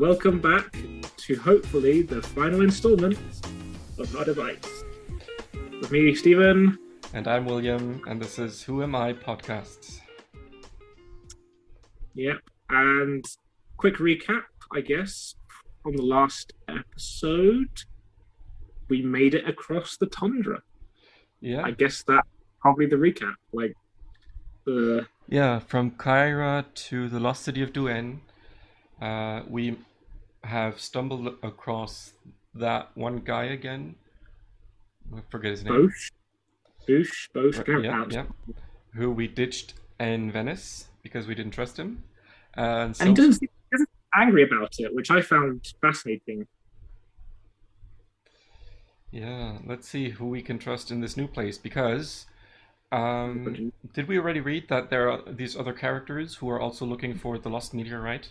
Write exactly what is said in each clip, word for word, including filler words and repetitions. welcome back to hopefully the final instalment of Our Divides. With me, Stephen. And I'm William, and this is Who Am I Podcasts. Yep, and quick recap, I guess, on the last episode. We made it across the Thandra. Yeah. I guess that's probably the recap. Like, the... Yeah, from Kyra to the lost city of Duin, uh, we have stumbled across that one guy again. I forget his name. Boche. Boche. Boche. Uh, yeah, yeah. Who we ditched in Venice because we didn't trust him. And, so... and he doesn't seem angry about it, which I found fascinating. Yeah, let's see who we can trust in this new place, because um, did we already read that there are these other characters who are also looking for the lost meteorite?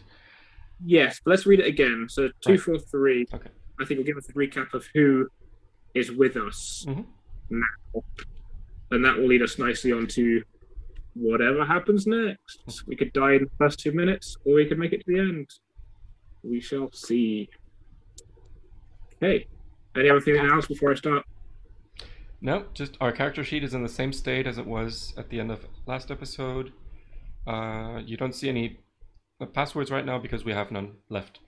Yes, but let's read it again. So two, right. four, three. Okay. I think will give us a recap of who is with us mm-hmm. now, and that will lead us nicely onto whatever happens next. So we could die in the first two minutes, or we could make it to the end. We shall see. Okay. Any other thing else before I start? No, just our character sheet is in the same state as it was at the end of last episode. Uh, you don't see any passwords right now because we have none left.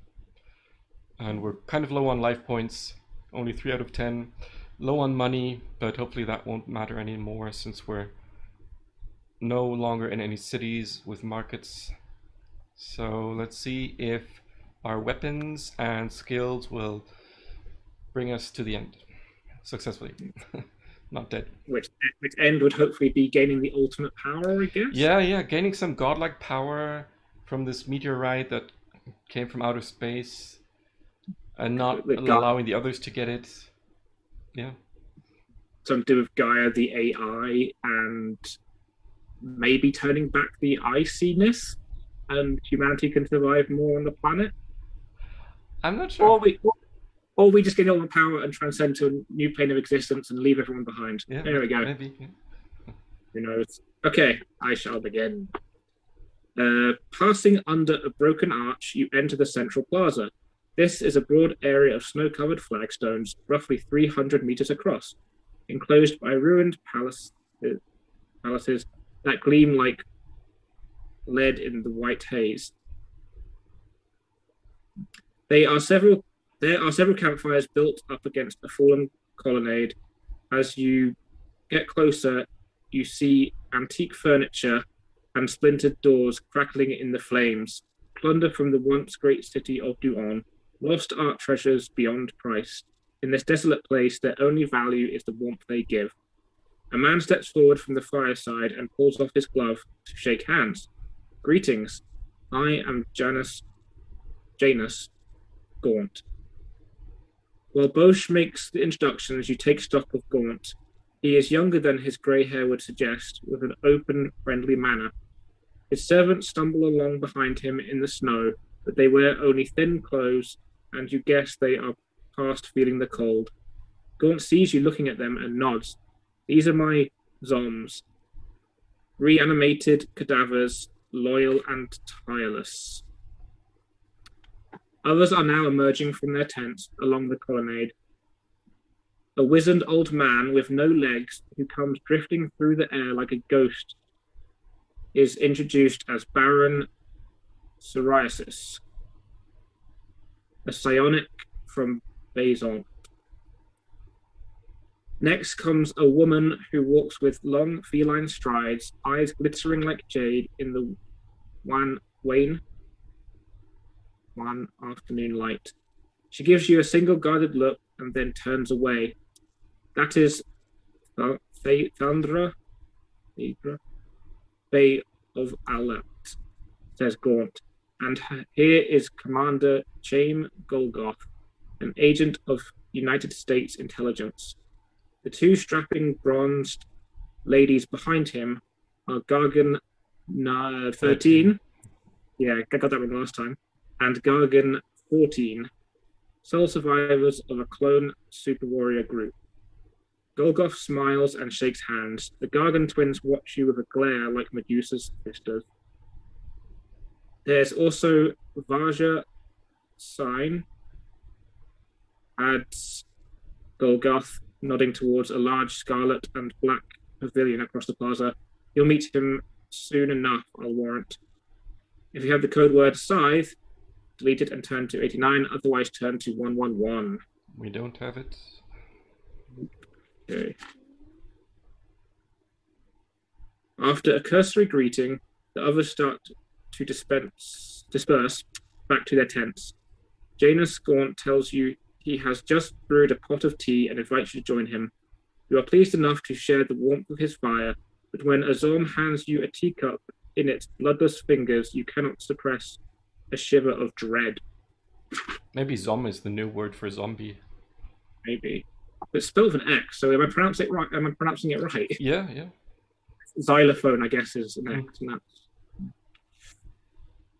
And we're kind of low on life points, only three out of ten. Low on money, but hopefully that won't matter anymore since we're no longer in any cities with markets. So let's see if our weapons and skills will... bring us to the end successfully. Not dead. Which, which end would hopefully be gaining the ultimate power, I guess? Yeah, yeah, gaining some godlike power from this meteorite that came from outer space and not the allowing the others to get it. Yeah. Something to do with Gaia, the A I, and maybe turning back the iciness and humanity can survive more on the planet? I'm not sure. Or we, or Or we just get all the power and transcend to a new plane of existence and leave everyone behind. Yeah, there we go. Maybe, yeah. Who knows? Okay, I shall begin. Uh, passing under a broken arch, you enter the central plaza. This is a broad area of snow-covered flagstones, roughly three hundred meters across, enclosed by ruined palaces, palaces that gleam like lead in the white haze. They are several... There are several campfires built up against a fallen colonnade. As you get closer, you see antique furniture and splintered doors crackling in the flames, plunder from the once great city of Duan, lost art treasures beyond price. In this desolate place, their only value is the warmth they give. A man steps forward from the fireside and pulls off his glove to shake hands. Greetings. I am Janus, Janus Gaunt. While Boche makes the introductions, you take stock of Gaunt. He is younger than his grey hair would suggest, with an open, friendly manner. His servants stumble along behind him in the snow, but they wear only thin clothes, and you guess they are past feeling the cold. Gaunt sees you looking at them and nods. These are my Zoms. Reanimated cadavers, loyal and tireless. Others are now emerging from their tents along the colonnade. A wizened old man with no legs who comes drifting through the air like a ghost is introduced as Baron Psoriasis, a psionic from Bazon. Next comes a woman who walks with long feline strides, eyes glittering like jade in the wan wane. One afternoon light. She gives you a single guarded look and then turns away. That is Th- Thandra, Phaedra Bey of Alert, says Gaunt. And here is Commander Chaim Golgoth, an agent of United States intelligence. The two strapping bronzed ladies behind him are Gargan thirteen. Yeah, I got that one last time. And Gargan fourteen, sole survivors of a clone super warrior group. Golgoth smiles and shakes hands. The Gargan twins watch you with a glare like Medusa's sisters. There's also Vajra sign at Golgoth, nodding towards a large scarlet and black pavilion across the plaza. You'll meet him soon enough, I'll warrant. If you have the code word scythe, delete it and turn to eighty-nine, otherwise turn to one one one. We don't have it. Okay. After a cursory greeting, the others start to dispense, disperse back to their tents. Janus Gaunt tells you he has just brewed a pot of tea and invites you to join him. You are pleased enough to share the warmth of his fire, but when Azorm hands you a teacup in its bloodless fingers, you cannot suppress a shiver of dread. Maybe Zom is the new word for zombie. Maybe. It's spelled with an X, so am I pronouncing it right? Am I pronouncing it right? Yeah, yeah. Xylophone, I guess, is an X. Mm. And that's...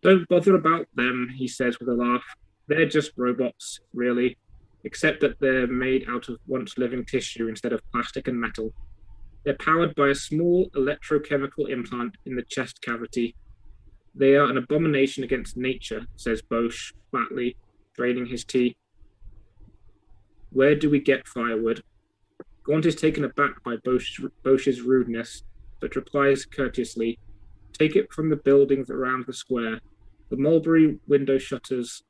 Don't bother about them, he says with a laugh. They're just robots, really, except that they're made out of once living tissue instead of plastic and metal. They're powered by a small electrochemical implant in the chest cavity. They are an abomination against nature, says Boche, flatly, draining his tea. Where do we get firewood? Gaunt is taken aback by Boche's, Boche's rudeness, but replies courteously, take it from the buildings around the square. The mulberry window shutters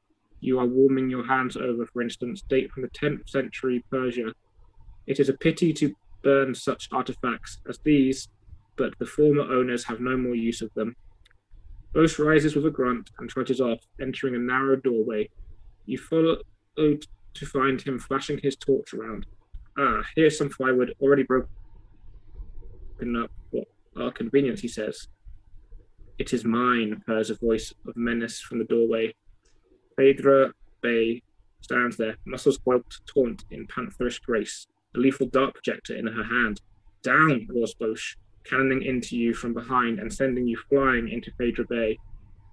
you are warming your hands over, for instance, date from the tenth century Persia. It is a pity to burn such artifacts as these, but the former owners have no more use of them. Boche rises with a grunt and trudges off, entering a narrow doorway. You follow to find him flashing his torch around. Ah, here's some firewood already broken up for our convenience, he says. It is mine, purrs a voice of menace from the doorway. Phaedra Bey stands there, muscles coiled taut in pantherish grace, a lethal dart projector in her hand. Down, roars Boche, cannoning into you from behind and sending you flying into Phaedra Bey.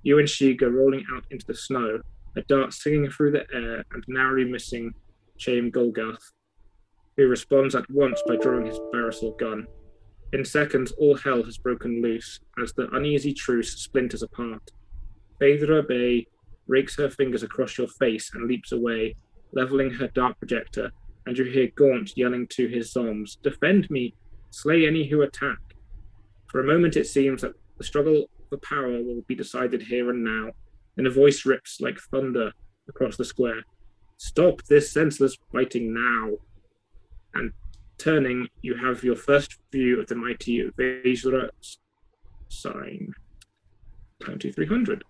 You and she go rolling out into the snow, a dart singing through the air and narrowly missing Chaim Golgoth, who responds at once by drawing his barrel gun. In seconds, all hell has broken loose as the uneasy truce splinters apart. Phaedra Bey rakes her fingers across your face and leaps away, leveling her dart projector, and you hear Gaunt yelling to his Zoms, defend me, slay any who attack. For a moment, it seems that the struggle for power will be decided here and now, and a voice rips like thunder across the square. Stop this senseless fighting now. And turning, you have your first view of the mighty Vajra Sign. Time to three hundred.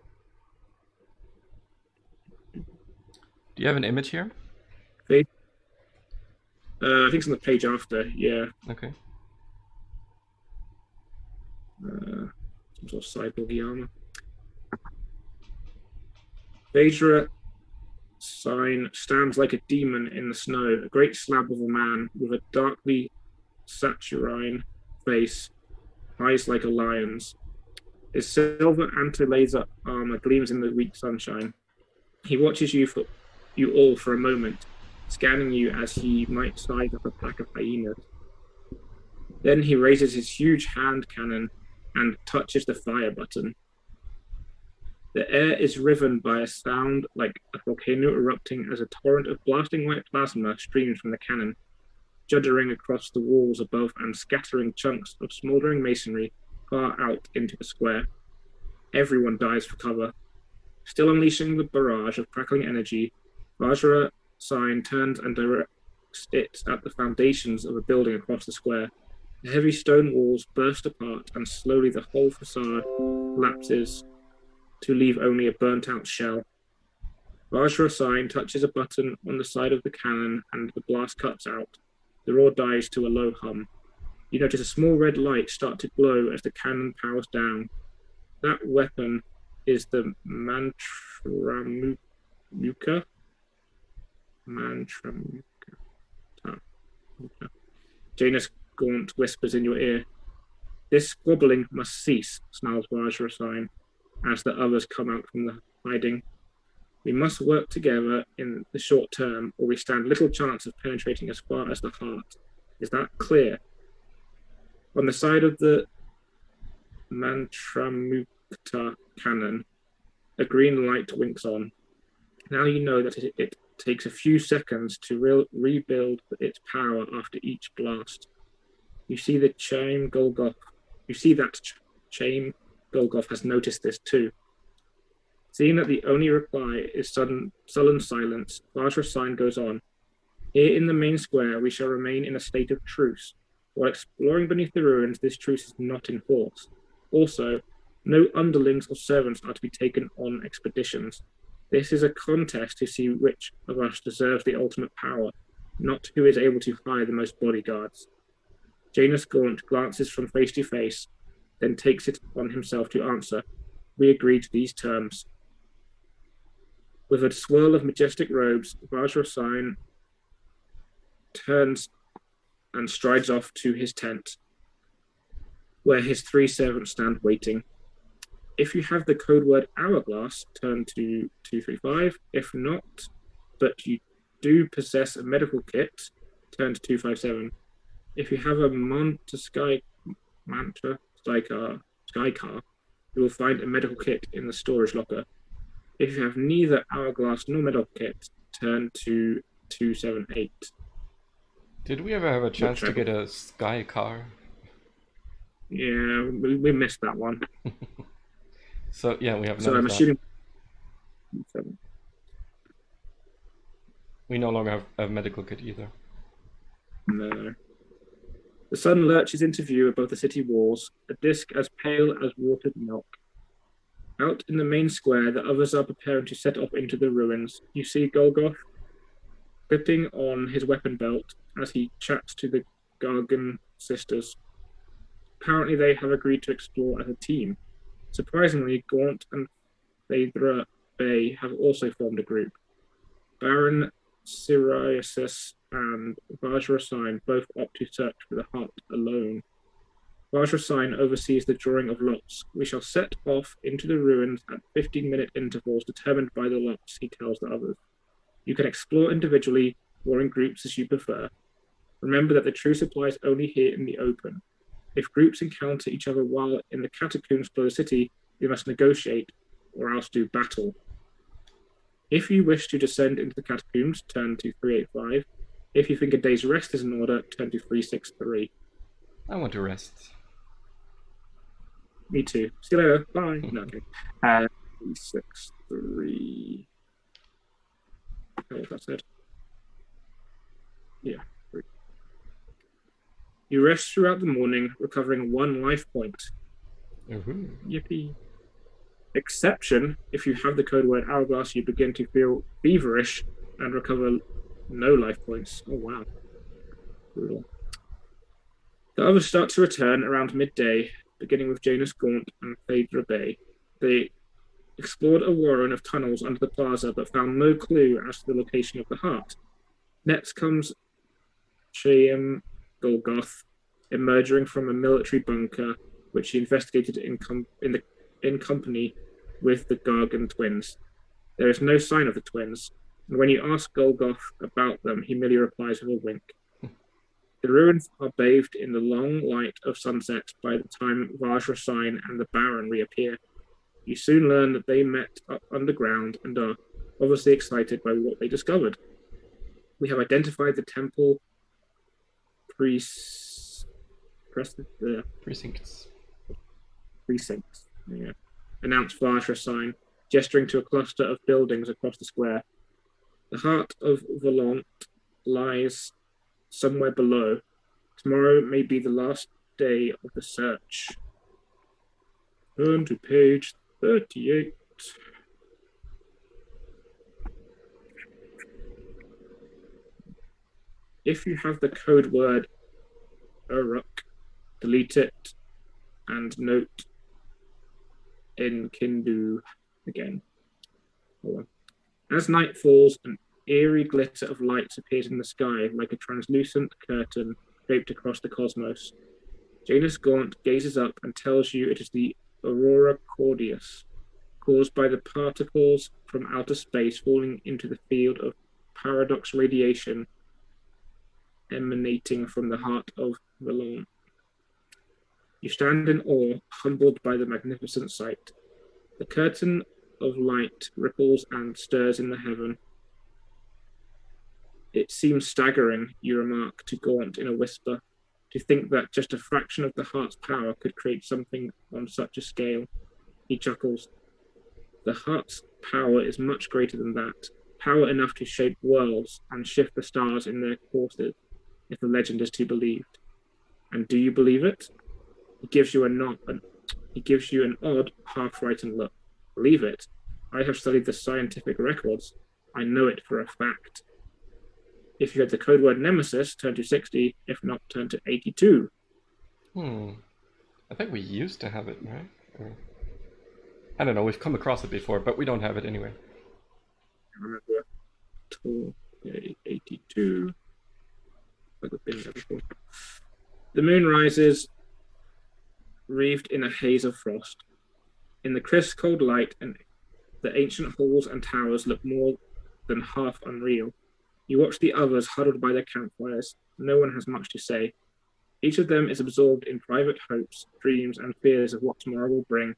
Do you have an image here? Uh, I think it's on the page after, yeah. Okay. Uh, some sort of cyborg armor. Vajra Sign stands like a demon in the snow, a great slab of a man with a darkly saturnine face, eyes like a lion's. His silver anti-laser armor gleams in the weak sunshine. He watches you for you all for a moment, scanning you as he might size up a pack of hyenas. Then he raises his huge hand cannon and touches the fire button. The air is riven by a sound like a volcano erupting as a torrent of blasting white plasma streams from the cannon, juddering across the walls above and scattering chunks of smoldering masonry far out into the square. Everyone dives for cover. Still unleashing the barrage of crackling energy, Vajra Sign turns and directs it at the foundations of a building across the square. The heavy stone walls burst apart and slowly the whole facade collapses to leave only a burnt-out shell. Vajra Sign touches a button on the side of the cannon and the blast cuts out. The roar dies to a low hum. You notice a small red light start to glow as the cannon powers down. That weapon is the Mantramuka. Mantramuka. Ah. Janus Gaunt whispers in your ear. This squabbling must cease, snarls Vajra Sign, as the others come out from the hiding. We must work together in the short term, or we stand little chance of penetrating as far as the heart. Is that clear? On the side of the Mantramukta cannon, a green light winks on. Now you know that it, it takes a few seconds to re rebuild its power after each blast. You see that Chaim Golgoth. You see that Chaim Golgoth has noticed this too. Seeing that the only reply is sudden, sullen silence, Vajra Sign goes on. Here in the main square, we shall remain in a state of truce. While exploring beneath the ruins, this truce is not enforced. Also, no underlings or servants are to be taken on expeditions. This is a contest to see which of us deserves the ultimate power, not who is able to hire the most bodyguards. Janus Gaunt glances from face to face, then takes it upon himself to answer. We agree to these terms. With a swirl of majestic robes, Vajra Sign turns and strides off to his tent, where his three servants stand waiting. If you have the code word hourglass, turn to two three five. If not, but you do possess a medical kit, turn to two five seven. If you have a Manta Sky Manta Sky Car, Sky Car, you will find a medical kit in the storage locker. If you have neither hourglass nor medical kit, turn to two seven eight. Did we ever have a chance to get a Sky Car? Yeah, we, we missed that one. So, yeah, we have no. So, I'm assuming. Seven. We no longer have a medical kit either. No. The sun lurches into view above the city walls, a disc as pale as watered milk. Out in the main square, the others are preparing to set off into the ruins. You see Golgoth clipping on his weapon belt as he chats to the Gargan sisters. Apparently, they have agreed to explore as a team. Surprisingly, Gaunt and Phaedra Bey have also formed a group. Baron Psoriasis and Vajra Sign both opt to search for the hut alone. Vajra Sign oversees the drawing of lots. We shall set off into the ruins at fifteen minute intervals determined by the lots, he tells the others. You can explore individually or in groups as you prefer. Remember that the truce applies only here in the open. If groups encounter each other while in the catacombs below the city, you must negotiate or else do battle. If you wish to descend into the catacombs, turn to three eight five. If you think a day's rest is in order, turn to three six three. I want to rest. Me too. See you later. Bye. No, okay. Uh, three six three. Oh, that's it. Yeah. Three. You rest throughout the morning, recovering one life point. Mm-hmm. Yippee. Exception, if you have the code word hourglass, you begin to feel feverish and recover no life points. Oh, wow. Brutal. The others start to return around midday, beginning with Janus Gaunt and Phaedra Bey. They explored a warren of tunnels under the plaza, but found no clue as to the location of the heart. Next comes Chaim Golgoth, emerging from a military bunker, which he investigated in, com in, the in company with the Gargan twins. There is no sign of the twins. And when you ask Golgoth about them, he merely replies with a wink. The ruins are bathed in the long light of sunset by the time Vajra Sign and the Baron reappear. You soon learn that they met up underground and are obviously excited by what they discovered. We have identified the temple pre the precincts. Precincts, yeah. Announced Vajra Sign, gesturing to a cluster of buildings across the square. The heart of Volent lies somewhere below. Tomorrow may be the last day of the search. Turn to page thirty-eight. If you have the code word Uruk, delete it and note in Kindu again. Hold on. As night falls, an eerie glitter of lights appears in the sky, like a translucent curtain draped across the cosmos. Janus Gaunt gazes up and tells you it is the Aurora Cordius, caused by the particles from outer space falling into the field of paradox radiation emanating from the heart of Valon. You stand in awe, humbled by the magnificent sight. The curtain of light ripples and stirs in the heaven. It seems staggering, you remark to Gaunt in a whisper, to think that just a fraction of the heart's power could create something on such a scale. He chuckles. The heart's power is much greater than that, power enough to shape worlds and shift the stars in their courses, if the legend is to be believed. And do you believe it? He gives you a nod, and he gives you an odd, half-frightened look. Believe it? I have studied the scientific records. I know it for a fact. If you had the code word Nemesis, turn to sixty. If not, turn to eighty-two. Hmm. I think we used to have it, right? Or... I don't know. We've come across it before, but we don't have it anyway. I remember twelve, eighty-two. Like a thing there before. The moon rises, wreathed in a haze of frost. In the crisp, cold light, and the ancient halls and towers look more than half unreal. You watch the others huddled by their campfires. No one has much to say. Each of them is absorbed in private hopes, dreams, and fears of what tomorrow will bring,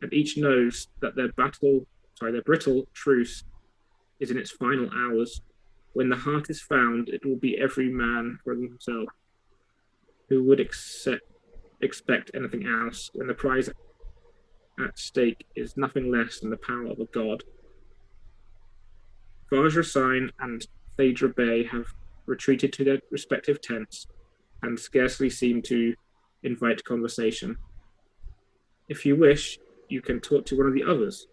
and each knows that their battle, sorry, their brittle truce is in its final hours. When the heart is found, it will be every man for himself. Who would accept, expect anything else when the prize at stake is nothing less than the power of a god? Vajra Sign and Phaedra Bey have retreated to their respective tents and scarcely seem to invite conversation. If you wish, you can talk to one of the others,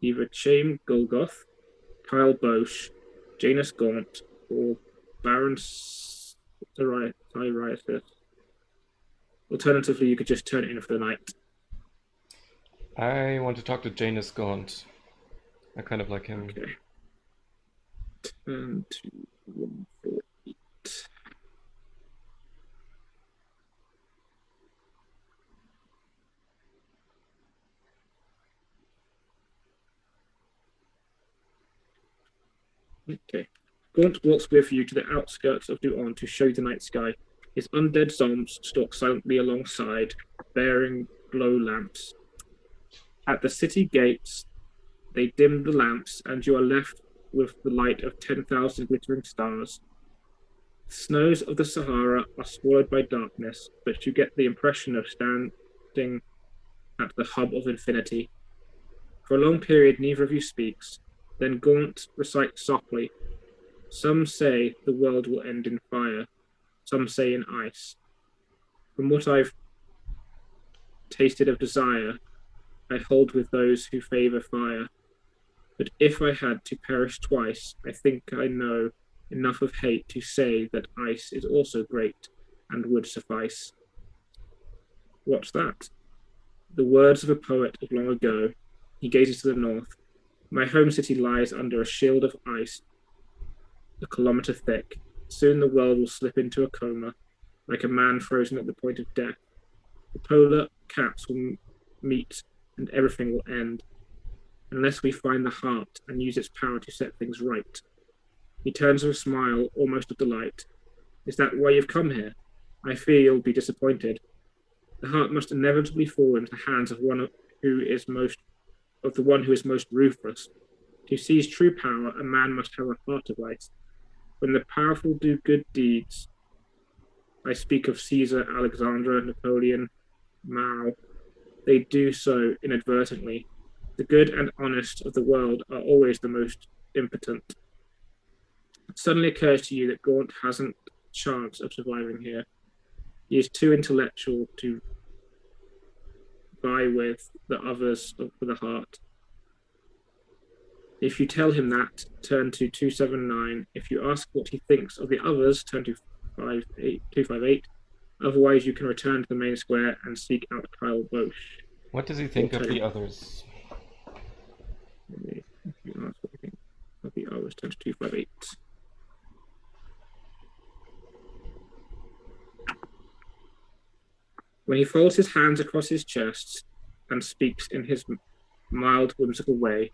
either Chaim Golgoth, Kyle Boche, Janus Gaunt, or Baron Psoriasis. Alternatively, you could just turn in for the night. I want to talk to Janus Gaunt. I kind of like him. Okay. Turn to one forty-eight. Okay. Gaunt walks with you to the outskirts of Duan to show the night sky. His undead zombies stalk silently alongside, bearing glow lamps. At the city gates, they dim the lamps, and you are left with the light of ten thousand glittering stars. The snows of the Sahara are swallowed by darkness, but you get the impression of standing at the hub of infinity. For a long period, neither of you speaks. Then Gaunt recites softly. Some say the world will end in fire. Some say in ice. From what I've tasted of desire, I hold with those who favor fire. But if I had to perish twice, I think I know enough of hate to say that ice is also great and would suffice. What's that? The words of a poet of long ago. He gazes to the north. My home city lies under a shield of ice, a kilometer thick. Soon the world will slip into a coma, like a man frozen at the point of death. The polar caps will meet, and everything will end, unless we find the heart and use its power to set things right. He turns with a smile, almost of delight. Is that why you've come here? I fear you'll be disappointed. The heart must inevitably fall into the hands of one who is most, of the one who is most ruthless. To seize true power, a man must have a heart of ice. When the powerful do good deeds, I speak of Caesar, Alexander, Napoleon, Mao, they do so inadvertently. The good and honest of the world are always the most impotent. It suddenly occurs to you that Gaunt hasn't a chance of surviving here. He is too intellectual to vie with the others for the heart. If you tell him that, turn to two seven nine. If you ask what he thinks of the others, turn to two fifty-eight. Otherwise, you can return to the main square and seek out Kyle Boche. What does he think of the others? If you ask what he thinks of the others, turn to two fifty-eight. When he folds his hands across his chest and speaks in his mild, whimsical way,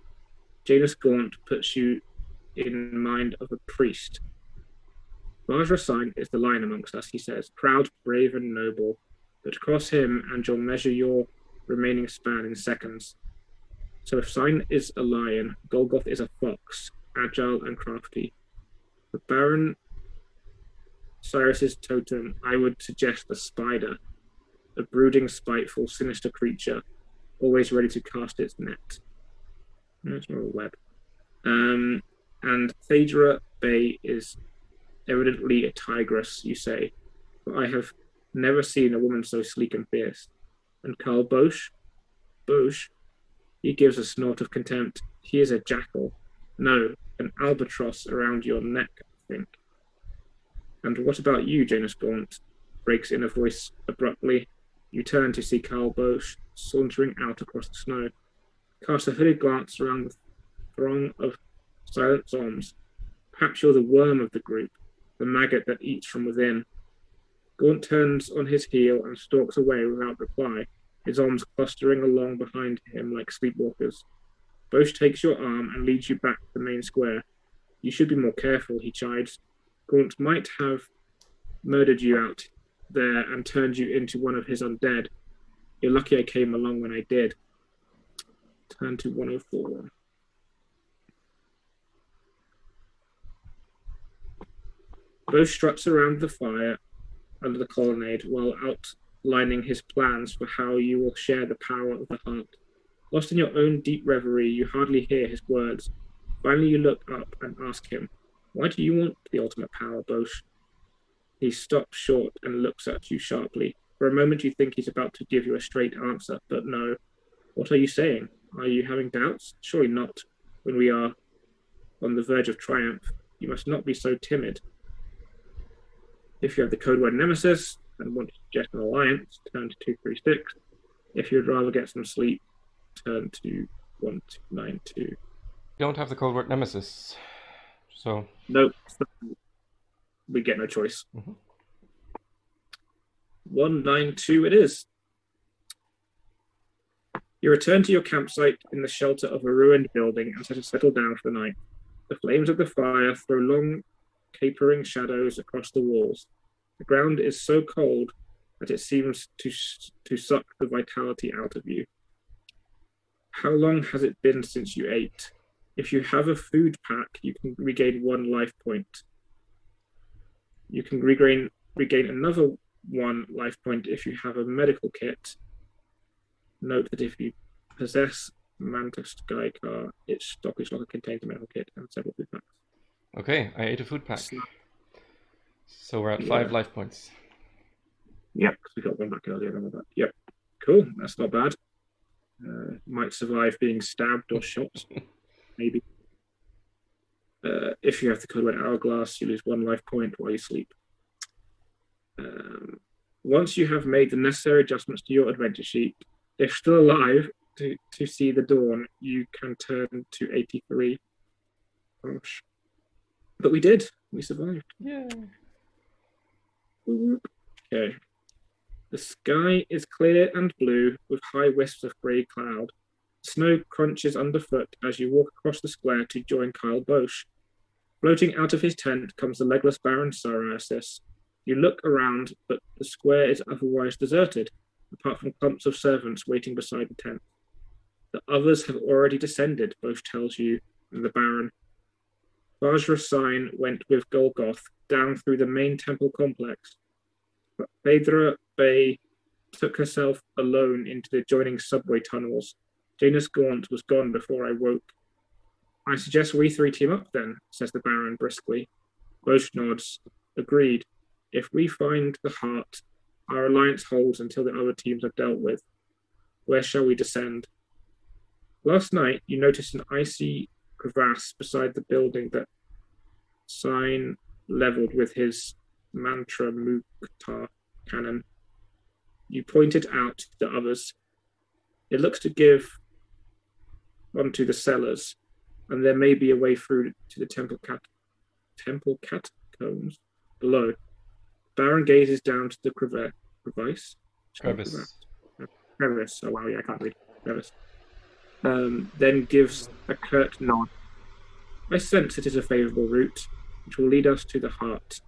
Janus Gaunt puts you in mind of a priest. Vajra Sign is the lion amongst us, he says, proud, brave, and noble. But cross him, and you'll measure your remaining span in seconds. So if Sign is a lion, Golgoth is a fox, agile and crafty. The Baron Cyrus's totem, I would suggest the spider, a brooding, spiteful, sinister creature, always ready to cast its net. No, it's not a web. Um, and Phaedra Bey is evidently a tigress, you say, but I have never seen a woman so sleek and fierce. And Carl Boche, Boche, he gives a snort of contempt. He is a jackal. No, an albatross around your neck, I think. And what about you, Janus Gaunt? Breaks in a voice abruptly. You turn to see Carl Boche sauntering out across the snow. Cast a hooded glance around the throng of silent zombies. Perhaps you're the worm of the group, the maggot that eats from within. Gaunt turns on his heel and stalks away without reply, his arms clustering along behind him like sleepwalkers. Boche takes your arm and leads you back to the main square. You should be more careful, he chides. Gaunt might have murdered you out there and turned you into one of his undead. You're lucky I came along when I did. Turn to one oh four. Boche struts around the fire under the colonnade while outlining his plans for how you will share the power of the heart. Lost in your own deep reverie, you hardly hear his words. Finally, you look up and ask him, "Why do you want the ultimate power, Boche?" He stops short and looks at you sharply. For a moment, you think he's about to give you a straight answer, but no. What are you saying? Are you having doubts? Surely not. When we are on the verge of triumph, you must not be so timid. If you have the code word Nemesis and want to suggest an alliance, turn to two three six. If you'd rather get some sleep, turn to one two nine two. You don't have the code word Nemesis, so... Nope. We get no choice. Mm-hmm. one nine two it is. You return to your campsite in the shelter of a ruined building and settle down for the night. The flames of the fire throw long, capering shadows across the walls. The ground is so cold that it seems to to suck the vitality out of you. How long has it been since you ate? If you have a food pack, you can regain one life point. You can regain regain another one life point if you have a medical kit. Note that if you possess Mantis Skycar, its stock is locker contains a medical kit and several food packs. Okay, I ate a food pack. So we're at five yeah. life points. Yep, because we got one back earlier. Remember that. Yep, cool. That's not bad. Uh, might survive being stabbed or shot, maybe. Uh, if you have the code word Hourglass, you lose one life point while you sleep. Um, once you have made the necessary adjustments to your adventure sheet, if still alive to, to see the dawn, you can turn to eighty-three. Gosh. But we did. We survived. Yeah. Okay. The sky is clear and blue with high wisps of grey cloud. Snow crunches underfoot as you walk across the square to join Carl Boche. Floating out of his tent comes the legless Baron Psoriasis. You look around, but the square is otherwise deserted, apart from clumps of servants waiting beside the tent. The others have already descended, Boche tells you, and the Baron. Vajra Sign went with Golgoth down through the main temple complex, but Phaedra Bey took herself alone into the adjoining subway tunnels. Janus Gaunt was gone before I woke. I suggest we three team up then, says the Baron briskly. Boche nods. Agreed. If we find the heart, our alliance holds until the other teams are dealt with. Where shall we descend? Last night, you noticed an icy crevasse beside the building that Sign leveled with his Mantramuka cannon. You pointed out to the others. It looks to give onto the cellars, and there may be a way through to the temple cat temple catacombs below. Baron gazes down to the crevasse. Crevasse? Crevice. Crevice. Oh, wow, yeah, I can't read. Crevice. Um, then gives a curt nod. I sense it is a favourable route, which will lead us to the heart.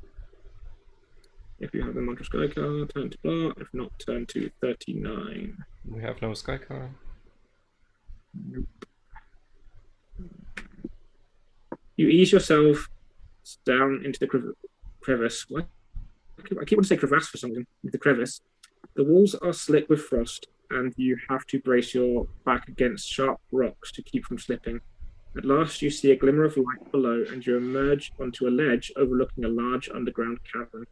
If you have the Mantra Skycar, turn to blah. If not, turn to thirty-nine. We have no Skycar. You ease yourself down into the crev crevice. What? I keep wanting to say crevasse for something. The crevice. The walls are slick with frost, and you have to brace your back against sharp rocks to keep from slipping. At last, you see a glimmer of light below, and you emerge onto a ledge overlooking a large underground cavern.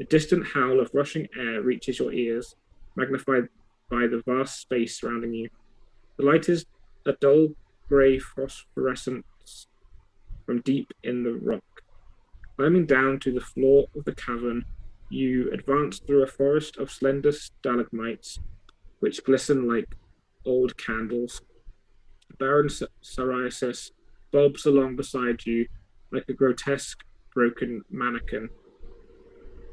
A distant howl of rushing air reaches your ears, magnified by the vast space surrounding you. The light is a dull grey phosphorescence from deep in the rock. Climbing down to the floor of the cavern, you advance through a forest of slender stalagmites, which glisten like old candles. Baron Psoriasis bobs along beside you like a grotesque, broken mannequin.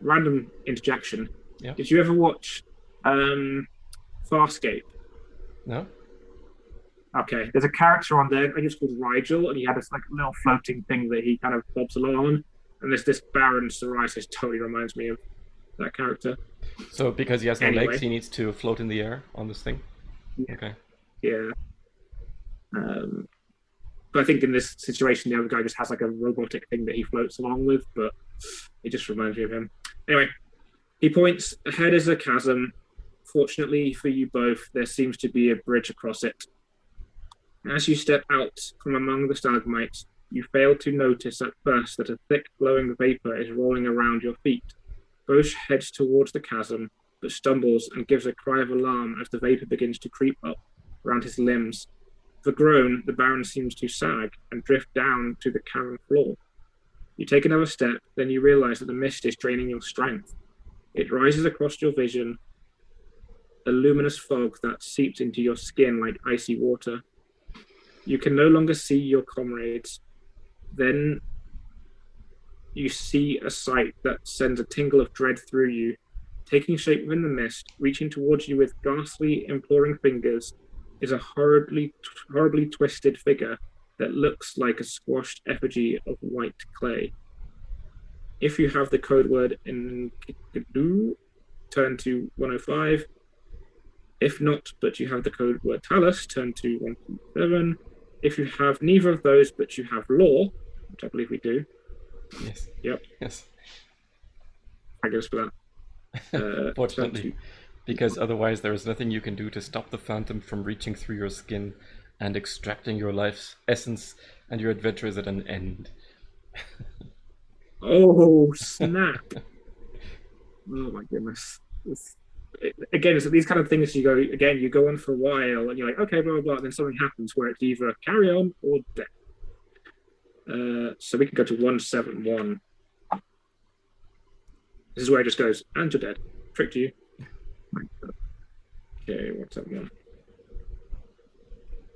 Random interjection. Yep. Did you ever watch um, Farscape? No. Okay. There's a character on there, I think it's called Rigel, and he had this like little floating thing that he kind of bobs along on. And there's this Baron Psoriasis totally reminds me of that character. So because he has no anyway. legs, he needs to float in the air on this thing? Yeah. Okay. Yeah. Um, but I think in this situation, the other guy just has like a robotic thing that he floats along with, but it just reminds me of him. Anyway, he points, ahead is a chasm. Fortunately for you both, there seems to be a bridge across it. As you step out from among the stalagmites, you fail to notice at first that a thick glowing vapor is rolling around your feet. Boche heads towards the chasm, but stumbles and gives a cry of alarm as the vapor begins to creep up around his limbs. With a groan, the Baron seems to sag and drift down to the cavern floor. You take another step, then you realize that the mist is draining your strength. It rises across your vision, a luminous fog that seeps into your skin like icy water. You can no longer see your comrades. Then you see a sight that sends a tingle of dread through you. Taking shape within the mist, reaching towards you with ghastly, imploring fingers, is a horribly, horribly twisted figure that looks like a squashed effigy of white clay. If you have the code word in Kikadu, turn to one oh five. If not, but you have the code word Talus, turn to one twenty-seven. If you have neither of those, but you have law, which I believe we do. Yes. Yep. Yes. Thank you for that. Uh, Fortunately, because otherwise there is nothing you can do to stop the phantom from reaching through your skin and extracting your life's essence, and your adventure is at an end. Oh, snap. Oh, my goodness. It's... Again, it's these kind of things you go, again, you go on for a while and you're like, okay, blah, blah, blah, and then something happens where it's either carry on or death. Uh, so we can go to one seven one. This is where it just goes, and you're dead. Tricked you. Okay, one seven one.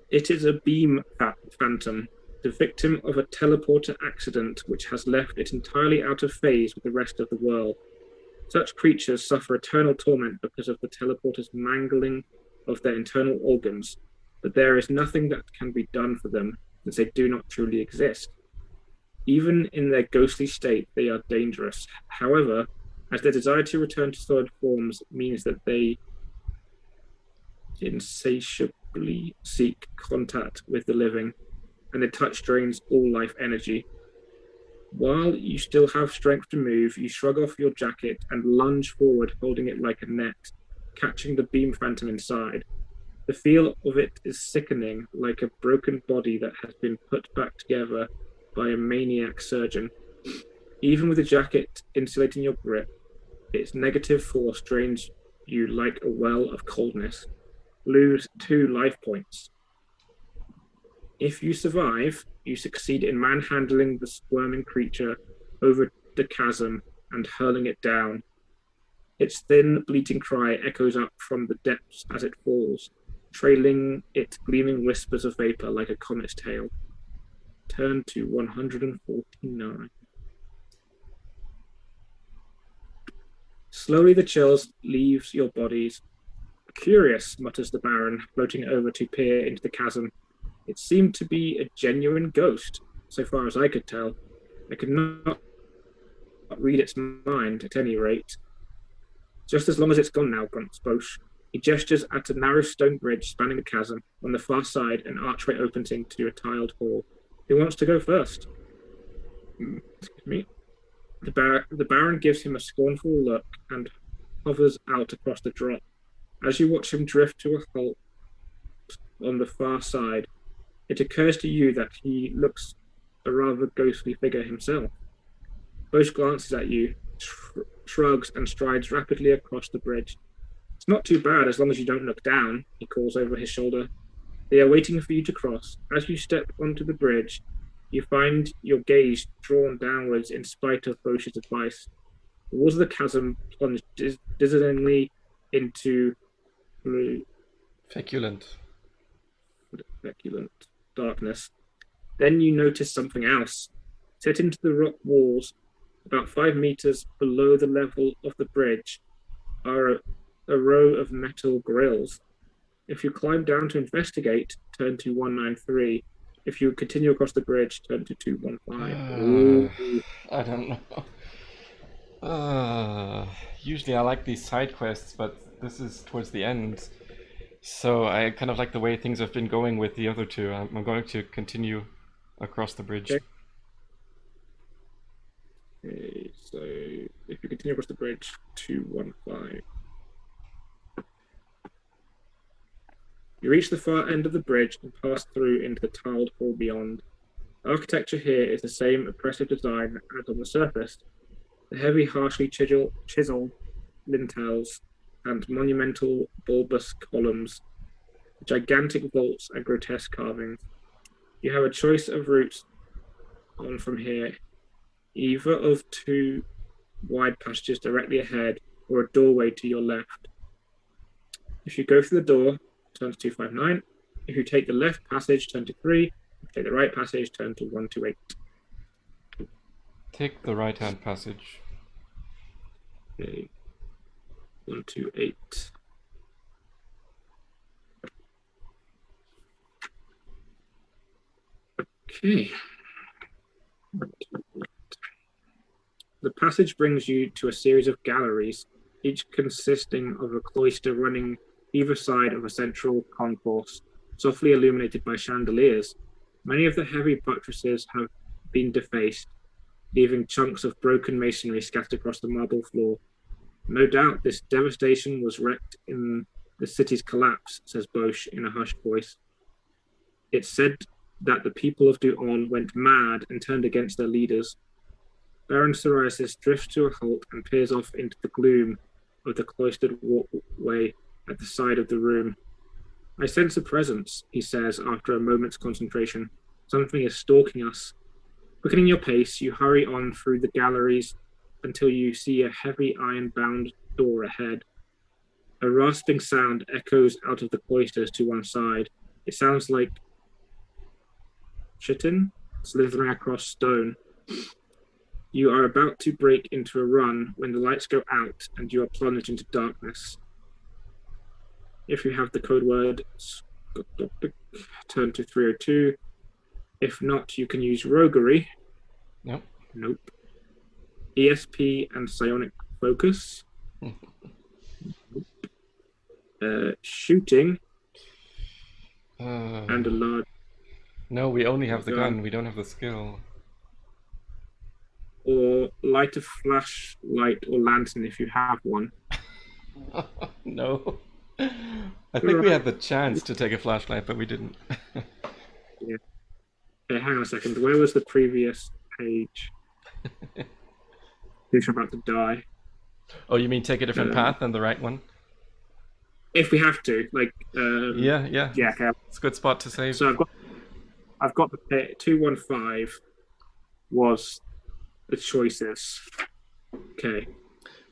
It is a beam phantom, the victim of a teleporter accident which has left it entirely out of phase with the rest of the world. Such creatures suffer eternal torment because of the teleporter's mangling of their internal organs, but there is nothing that can be done for them, since they do not truly exist. Even in their ghostly state, they are dangerous. However, as their desire to return to solid forms means that they insatiably seek contact with the living, and their touch drains all life energy. While you still have strength to move, you shrug off your jacket and lunge forward, holding it like a net, catching the beam phantom inside. The feel of it is sickening, like a broken body that has been put back together by a maniac surgeon. Even with the jacket insulating your grip, its negative force drains you like a well of coldness. Lose two life points. If you survive, you succeed in manhandling the squirming creature over the chasm and hurling it down. Its thin, bleating cry echoes up from the depths as it falls, trailing its gleaming whispers of vapor like a comet's tail. Turn to one forty-nine. Slowly the chills leaves your bodies. Curious, mutters the Baron, floating over to peer into the chasm. It seemed to be a genuine ghost, so far as I could tell. I could not read its mind, at any rate. Just as long as it's gone now, grunts Boche. He gestures at a narrow stone bridge spanning the chasm. On the far side, an archway opens into a tiled hall. Who wants to go first? Excuse me. The, bar- the Baron gives him a scornful look and hovers out across the drop. As you watch him drift to a halt on the far side, it occurs to you that he looks a rather ghostly figure himself. Boche glances at you, sh- shrugs and strides rapidly across the bridge. It's not too bad as long as you don't look down, he calls over his shoulder. They are waiting for you to cross. As you step onto the bridge, you find your gaze drawn downwards in spite of Boche's advice. The walls of the chasm plunge dis- dizzyingly into blue. Feculent. Feculent darkness. Then you notice something else. Set into the rock walls, about five meters below the level of the bridge, are a, a row of metal grills. If you climb down to investigate, turn to one ninety-three. If you continue across the bridge, turn to two one five. Uh, I don't know. Uh, usually I like these side quests, but this is towards the end. So I kind of like the way things have been going with the other two. I'm going to continue across the bridge. Okay. Okay, so if you continue across the bridge, two one five. You reach the far end of the bridge and pass through into the tiled hall beyond. The architecture here is the same oppressive design as on the surface. The heavy, harshly chisel- chiseled lintels and monumental bulbous columns, gigantic vaults and grotesque carvings. You have a choice of routes on from here, either of two wide passages directly ahead or a doorway to your left. If you go through the door, turn to two five nine. If you take the left passage, turn to three. If you take the right passage, turn to one two eight. Take the right-hand passage. Okay. one two eight. Okay. The passage brings you to a series of galleries, each consisting of a cloister running either side of a central concourse, softly illuminated by chandeliers. Many of the heavy buttresses have been defaced, leaving chunks of broken masonry scattered across the marble floor. No doubt this devastation was wreaked in the city's collapse, says Boche in a hushed voice. It's said that the people of Duan went mad and turned against their leaders. Baron Psoriasis drifts to a halt and peers off into the gloom of the cloistered walkway at the side of the room. I sense a presence, he says after a moment's concentration. Something is stalking us. Quickening your pace, you hurry on through the galleries until you see a heavy iron-bound door ahead. A rasping sound echoes out of the cloisters to one side. It sounds like chitin slithering across stone. You are about to break into a run when the lights go out and you are plunged into darkness. If you have the code word, turn to three oh two. If not, you can use roguery. Nope. Nope. E S P and psionic focus. Nope. Uh, shooting. Uh, and a large. No, we only have the gun. gun. We don't have the skill. Or light a flashlight or lantern if you have one. No. I think we had the chance to take a flashlight, but we didn't. Yeah. Okay, hang on a second. Where was the previous page? You're about to die. Oh, you mean take a different uh, path than the right one? If we have to, like. Um, yeah, yeah. Yeah. Okay. It's a good spot to save. So I've got, I've got the two one five was the choices. Okay.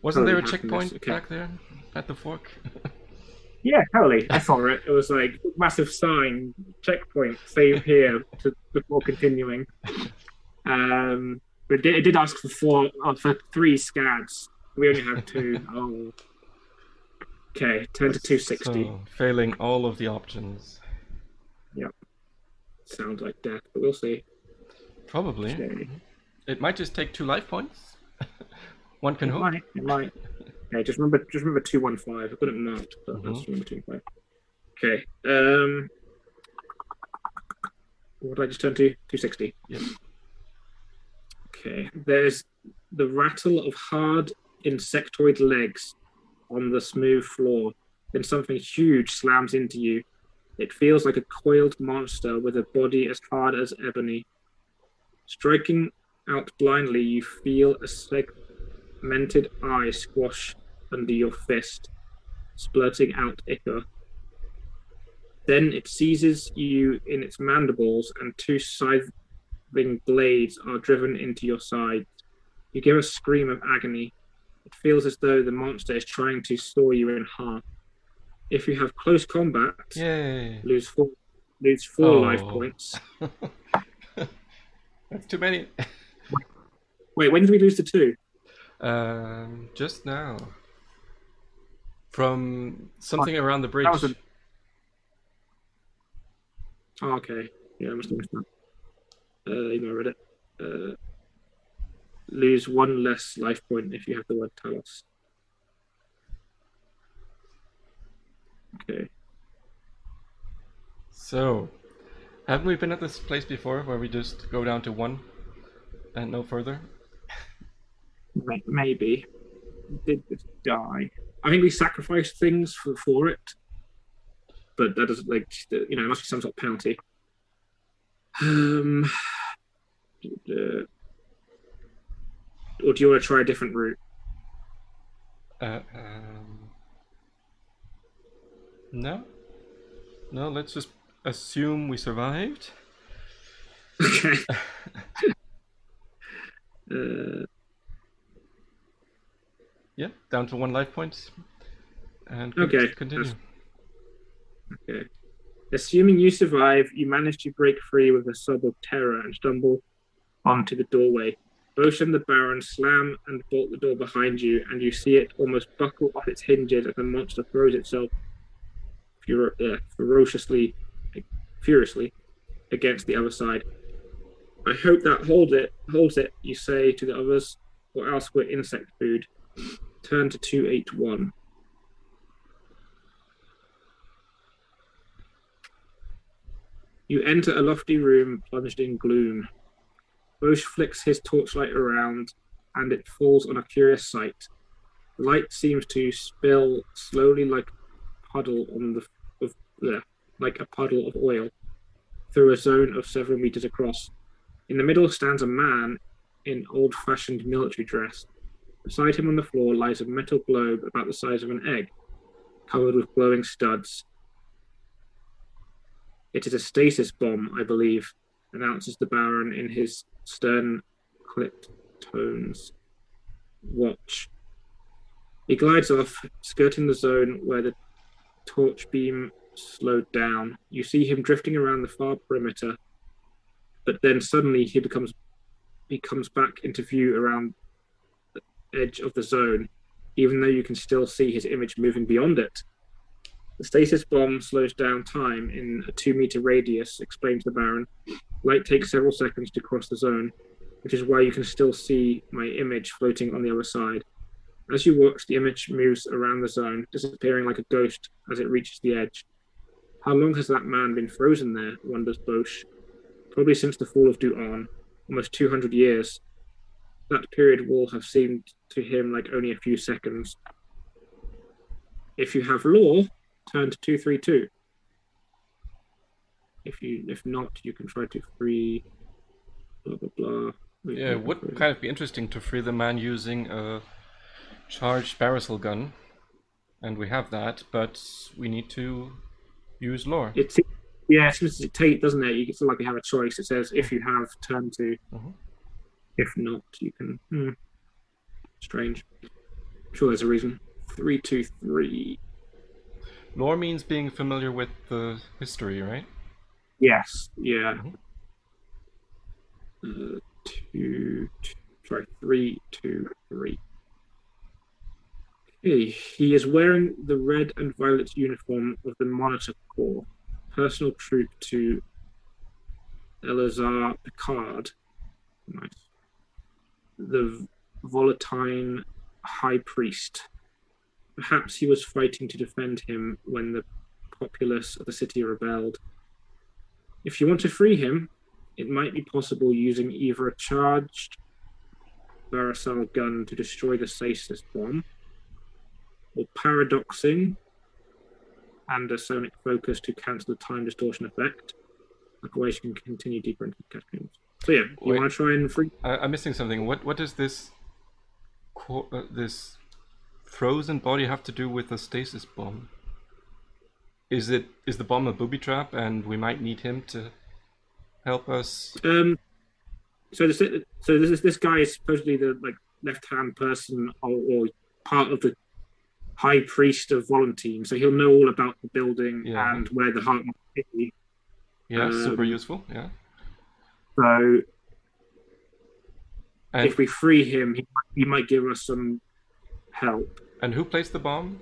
Wasn't there a checkpoint okay. back there at the fork? Yeah, totally. I saw it. It was like massive sign, checkpoint, save here to, before continuing. Um, but it did, it did ask for four, uh, for three scads. We only have two. Oh. Okay, turn to two sixty. So, failing all of the options. Yep. Sounds like death, but we'll see. Probably. Okay. It might just take two life points. One can it hope. Might, it might. Okay, just remember, just remember two one five. I've got it marked, but mm-hmm. I just remember two one five. Okay. Um, what did I just turn to? Two sixty. Yep. Okay. There's the rattle of hard insectoid legs on the smooth floor. Then something huge slams into you. It feels like a coiled monster with a body as hard as ebony. Striking out blindly, you feel a segmented eye squash under your fist, splurting out ichor. Then it seizes you in its mandibles, and two scything blades are driven into your side. You give a scream of agony. It feels as though the monster is trying to saw you in half. If you have close combat, Yay. lose four, lose four oh. life points. That's too many. Wait, when did we lose the two? Um, just now. From something oh, around the bridge. That was a... oh, okay. Yeah, I must have missed that. Uh, even I read it. Uh, lose one less life point if you have the word Talos. Okay. So, haven't we been at this place before, where we just go down to one and no further? Maybe. Did this die? I think we sacrificed things for, for it, but that doesn't, like, you know, it must be some sort of penalty. Um, or do you want to try a different route? Uh, um... No, no. Let's just assume we survived. Okay. uh, yeah, down to one life point, and okay, continue. Okay. Assuming you survive, you manage to break free with a sob of terror and stumble onto the doorway. Boche and the Baron slam and bolt the door behind you, and you see it almost buckle off its hinges as the monster throws itself ferociously, furiously against the other side. I hope that hold it, holds it, you say to the others, or else we're insect food. Turn to two eighty-one. You enter a lofty room plunged in gloom. Boche flicks his torchlight around, and it falls on a curious sight. Light seems to spill slowly like puddle on the of, uh, like a puddle of oil through a zone of several meters across. In the middle stands a man in old-fashioned military dress. Beside him on the floor lies a metal globe about the size of an egg, covered with glowing studs. It is a stasis bomb, I believe, announces the Baron in his stern, clipped tones. Watch. He glides off, skirting the zone where the torch beam slowed down. You see him drifting around the far perimeter, but then suddenly he becomes he comes back into view around the edge of the zone, even though you can still see his image moving beyond it. The stasis bomb slows down time in a two-meter radius, explains the Baron. Light takes several seconds to cross the zone, which is why you can still see my image floating on the other side. As you watch, the image moves around the zone, disappearing like a ghost as it reaches the edge. How long has that man been frozen there, wonders Boche. Probably since the fall of Duan, almost two hundred years. That period will have seemed to him like only a few seconds. If you have lore, turn to two thirty-two. If you, if not, you can try to free... blah, blah, blah. Wait, yeah, it would frozen. Kind of be interesting to free the man using a... charged parasol gun, and we have that, but we need to use lore. It's, yeah, it seems to dictate, doesn't it? You feel like you have a choice. It says if you have, turn to. Mm-hmm. If not, you can. Hmm. Strange. I'm sure there's a reason. Three, two, three. Lore means being familiar with the history, right? Yes. Yeah. Mm-hmm. uh, two, two. Sorry, three, two, three. He is wearing the red and violet uniform of the Monitor Corps, personal troop to Eleazar Picard, nice. The Volentine High Priest. Perhaps he was fighting to defend him when the populace of the city rebelled. If you want to free him, it might be possible using either a charged Varasal gun to destroy the stasis bomb, or paradoxing and a sonic focus to cancel the time distortion effect. Otherwise, you can continue deeper into the catacombs. So yeah, you Wait, want to try and free? I, I'm missing something. What what does this co uh, this frozen body have to do with the stasis bomb? Is it is the bomb a booby trap, and we might need him to help us? Um. So this so this is this guy is supposedly the like left hand person or, or part of the High Priest of Volentine, so he'll know all about the building yeah. and where the heart might be. Yeah, um, super useful. Yeah. So, and if we free him, he might, he might give us some help. And who placed the bomb?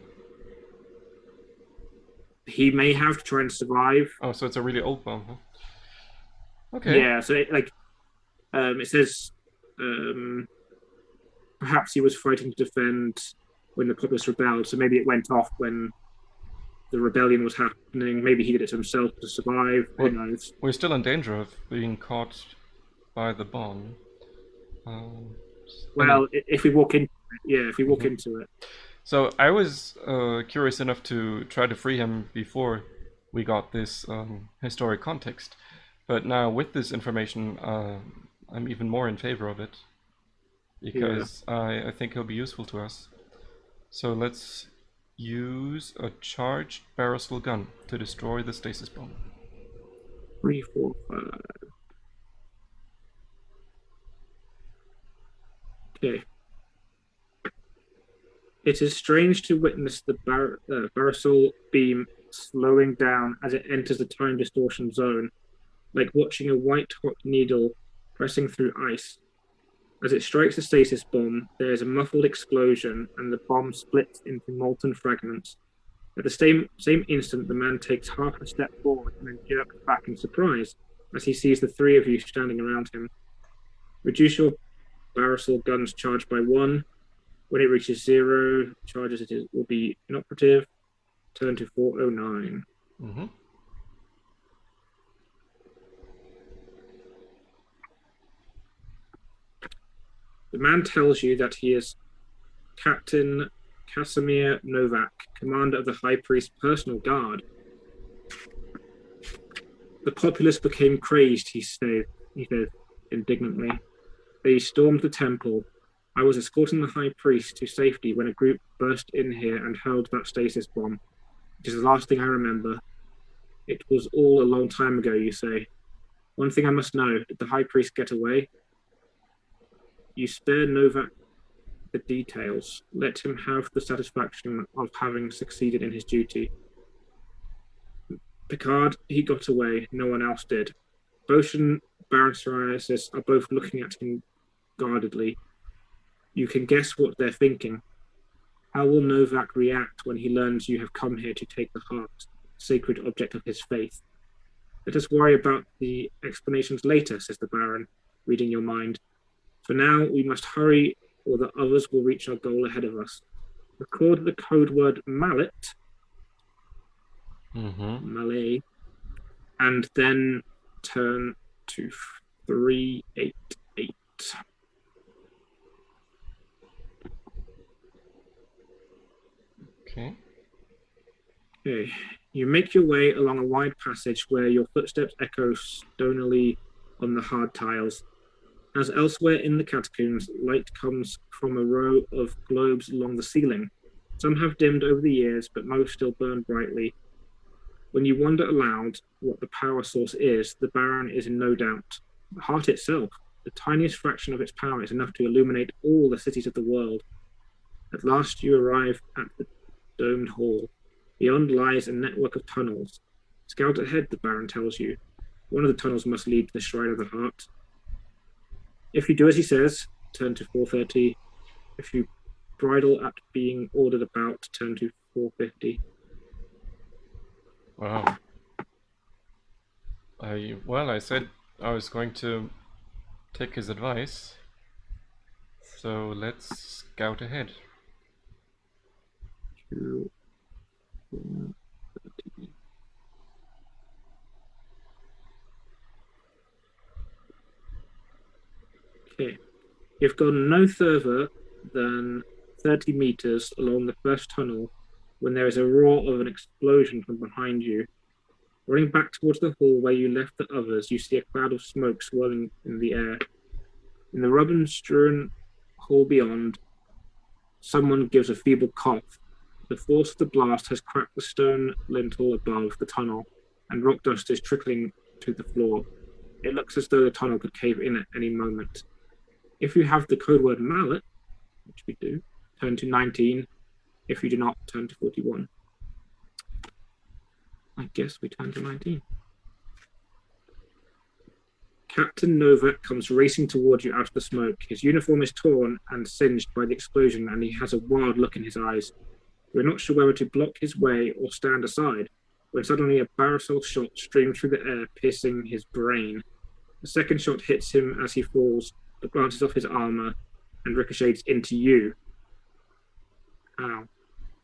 He may have to try and survive. Oh, so it's a really old bomb. Huh? Okay. Yeah. So it, like, um, it says, um, perhaps he was fighting to defend when the populace rebelled, so maybe it went off when the rebellion was happening. Maybe he did it to himself to survive. Who well, knows? We're still in danger of being caught by the bomb. Um, well, and... if we walk in, yeah, if we walk mm-hmm. into it. So I was uh, curious enough to try to free him before we got this um, historic context, but now with this information, uh, I'm even more in favor of it because yeah. I, I think he'll be useful to us. So let's use a charged barrel gun to destroy the stasis bomb. Three, four, five. Okay. It is strange to witness the bar- uh, barrel beam slowing down as it enters the time distortion zone, like watching a white-hot needle pressing through ice. As it strikes the stasis bomb, there is a muffled explosion and the bomb splits into molten fragments. At the same same instant, the man takes half a step forward and then jerks back in surprise as he sees the three of you standing around him. Reduce your barrel guns charge by one. When it reaches zero, charges it is, will be inoperative. Turn to four oh nine. Mm-hmm. The man tells you that he is Captain Casimir Novak, commander of the High Priest's personal guard. The populace became crazed, he said, he said indignantly. They stormed the temple. I was escorting the High Priest to safety when a group burst in here and hurled that stasis bomb. It is the last thing I remember. It was all a long time ago, you say. One thing I must know, did the High Priest get away? You spare Novak the details. Let him have the satisfaction of having succeeded in his duty. Picard, he got away. No one else did. Boche and Baron Psoriasis are both looking at him guardedly. You can guess what they're thinking. How will Novak react when he learns you have come here to take the heart, sacred object of his faith? Let us worry about the explanations later, says the Baron, reading your mind. For now, we must hurry, or the others will reach our goal ahead of us. Record the code word Mallet, mm-hmm. Mallet, and then turn to three eight eight. Okay. Okay. You make your way along a wide passage where your footsteps echo stonily on the hard tiles. As elsewhere in the catacombs, light comes from a row of globes along the ceiling. Some have dimmed over the years, but most still burn brightly. When you wonder aloud what the power source is, the Baron is in no doubt. The heart itself, the tiniest fraction of its power, is enough to illuminate all the cities of the world. At last you arrive at the domed hall. Beyond lies a network of tunnels. Scout ahead, the Baron tells you. One of the tunnels must lead to the Shrine of the Heart. If you do as he says, turn to four thirty. If you bridle at being ordered about, turn to four fifty. Wow. I, well, I said I was going to take his advice. So let's scout ahead. two, four, thirteen. Okay, you've gone no further than thirty meters along the first tunnel when there is a roar of an explosion from behind you. Running back towards the hall where you left the others, you see a cloud of smoke swirling in the air. In the rubble-strewn hall beyond, someone gives a feeble cough. The force of the blast has cracked the stone lintel above the tunnel, and rock dust is trickling to the floor. It looks as though the tunnel could cave in at any moment. If you have the code word mallet, which we do, turn to nineteen. If you do not, turn to forty-one. I guess we turn to nineteen. Captain Novak comes racing toward you out of the smoke. His uniform is torn and singed by the explosion, and he has a wild look in his eyes. You're not sure whether to block his way or stand aside, when suddenly a barrel shot streams through the air, piercing his brain. The second shot hits him as he falls, but glances off his armor and ricochets into you. Ow.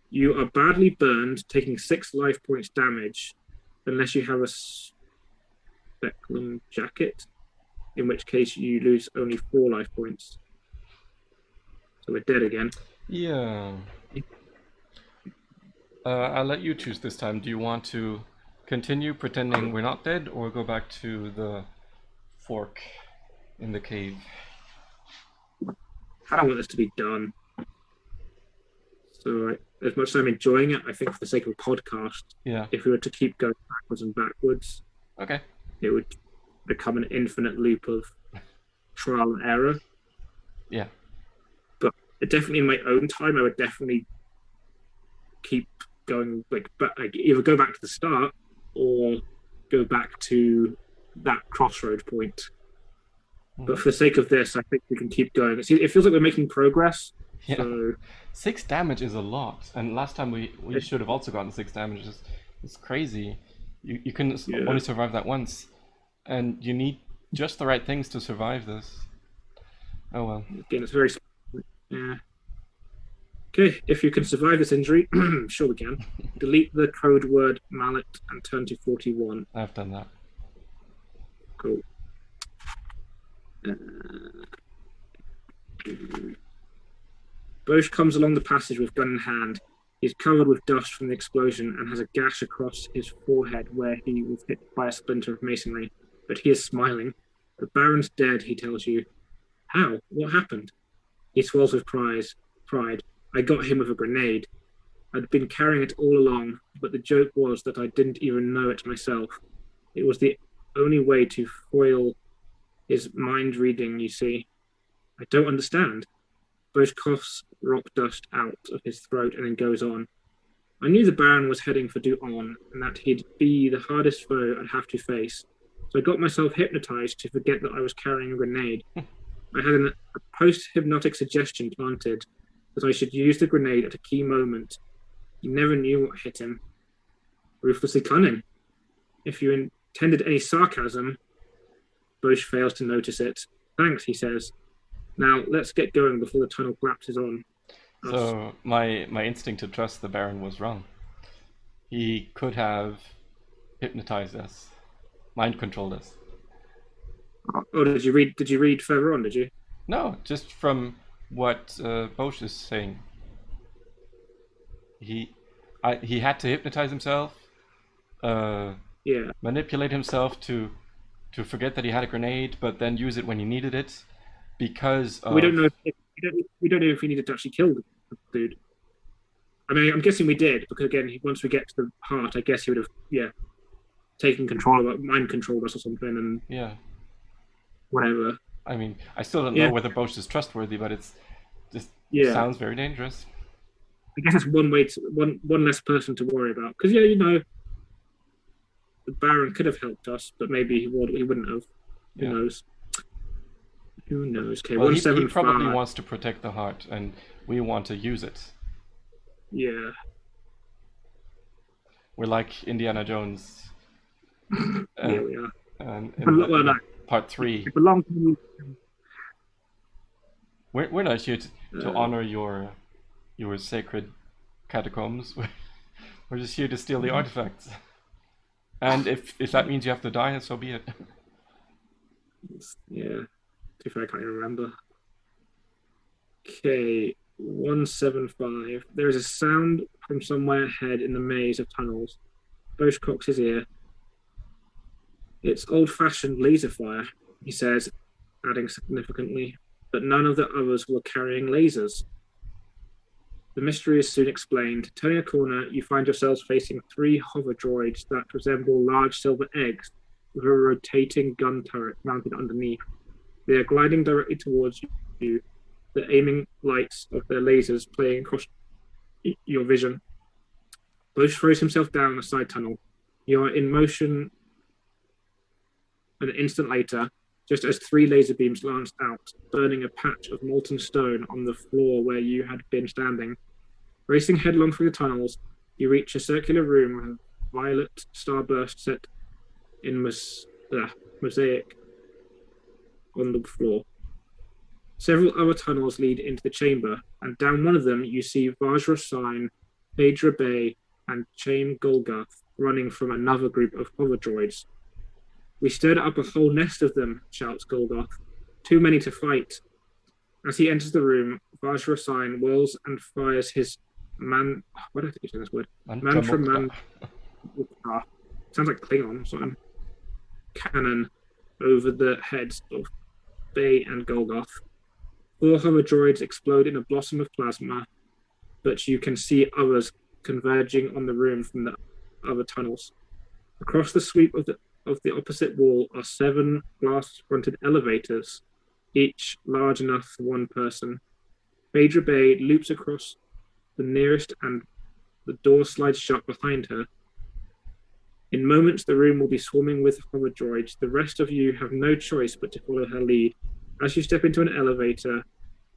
You are badly burned, taking six life points damage, unless you have a speculum jacket, in which case you lose only four life points. So we're dead again. Yeah. Uh, I'll let you choose this time. Do you want to continue pretending we're not dead, or go back to the fork in the cave? I don't want this to be done. So, I, as much as I'm enjoying it, I think for the sake of a podcast, yeah. If we were to keep going backwards and backwards, okay, it would become an infinite loop of trial and error. Yeah. But definitely in my own time, I would definitely keep going, like, but like, either go back to the start or go back to that crossroad point. Mm-hmm. But for the sake of this, I think we can keep going. It's, it feels like we're making progress. Yeah. So, six damage is a lot, and last time we, we should have also gotten six damage. It's, it's crazy. You you can yeah. only survive that once, and you need just the right things to survive this. Oh well. Again, it's very yeah. Okay, if you can survive this injury, sure we can. Delete the code word mallet and turn to forty-one. I've done that. Cool. Uh, Boche comes along the passage with gun in hand. He's covered with dust from the explosion and has a gash across his forehead where he was hit by a splinter of masonry, but he is smiling. The Baron's dead, he tells you. How? What happened? He swells with prize, pride. I got him with a grenade. I'd been carrying it all along, but the joke was that I didn't even know it myself. It was the only way to foil his mind reading, you see. I don't understand. Boche coughs rock dust out of his throat and then goes on. I knew the Baron was heading for Duan and that he'd be the hardest foe I'd have to face, so I got myself hypnotized to forget that I was carrying a grenade. I had an, a post-hypnotic suggestion planted that I should use the grenade at a key moment. You never knew what hit him. Ruthlessly cunning. If you intended any sarcasm, Boche fails to notice it. Thanks, he says. Now, let's get going before the tunnel collapses on us. So, my, my instinct to trust the Baron was wrong. He could have hypnotized us, mind-controlled us. Oh, did you read Did you read further on, did you? No, just from what uh, Boche is saying. He I, he had to hypnotize himself, uh, yeah. manipulate himself to, to forget that he had a grenade, but then use it when he needed it. Because of... we don't know if we don't, we don't know if we needed to actually kill the dude. I mean, I'm guessing we did, because again, once we get to the heart, I guess he would have, yeah, taken control of, mind controlled us or something, and yeah, whatever. I mean, I still don't yeah. know whether Boche is trustworthy, but it's just yeah. sounds very dangerous. I guess it's one way to one one less person to worry about, because yeah, you know, the Baron could have helped us, but maybe he would he wouldn't have. Who yeah. knows? Who knows? Okay, well, he, he probably wants to protect the heart, and we want to use it. Yeah. We're like Indiana Jones. uh, yeah, we are. And, and well, no. Part three. It belongs to me. We're we're not here to, to uh, honor your your sacred catacombs. We're just here to steal the artifacts. And if, if that means you have to die, so be it. Yeah. If I can't remember. Okay. one seven five. There is a sound from somewhere ahead in the maze of tunnels. Boschcox is here. It's old-fashioned laser fire, he says, adding significantly, but none of the others were carrying lasers. The mystery is soon explained. Turning a corner, you find yourselves facing three hover droids that resemble large silver eggs with a rotating gun turret mounted underneath. They are gliding directly towards you, the aiming lights of their lasers playing across your vision. Bosch throws himself down a side tunnel. You are in motion an instant later, just as three laser beams lanced out, burning a patch of molten stone on the floor where you had been standing. Racing headlong through the tunnels, you reach a circular room with a violet starburst set in mos uh, mosaic on the floor. Several other tunnels lead into the chamber, and down one of them you see Vajra Sign, Phaedra Bey, and Chaim Golgoth running from another group of hover droids. "We stirred up a whole nest of them," shouts Golgoth. "Too many to fight." As he enters the room, Vajra Sign whirls and fires his man... What did I say this word? Mantramuka. Mantramuka. Sounds like Klingon or something. Cannon over the heads of Bey and Golgoth. Four hover droids explode in a blossom of plasma, but you can see others converging on the room from the other tunnels. Across the sweep of the of the opposite wall are seven glass-fronted elevators, each large enough for one person. Phaedra Bey loops across the nearest and the door slides shut behind her. In moments, the room will be swarming with hover droids. The rest of you have no choice but to follow her lead. As you step into an elevator,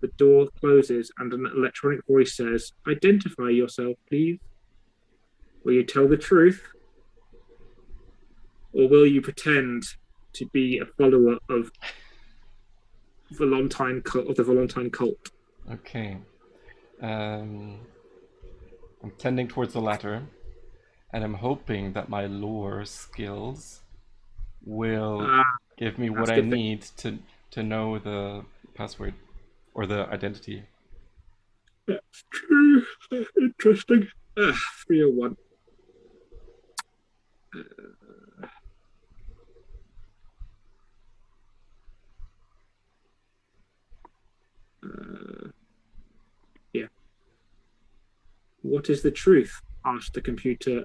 the door closes and an electronic voice says, "Identify yourself, please. Will you tell the truth? Or will you pretend to be a follower of Volentine cult, of the Volentine cult?" Okay. Um, I'm tending towards the latter, and I'm hoping that my lore skills will ah, give me what I need to, to know the password or the identity. That's true. Interesting. Uh, three oh one. Uh, Uh, yeah. "What is the truth?" asked the computer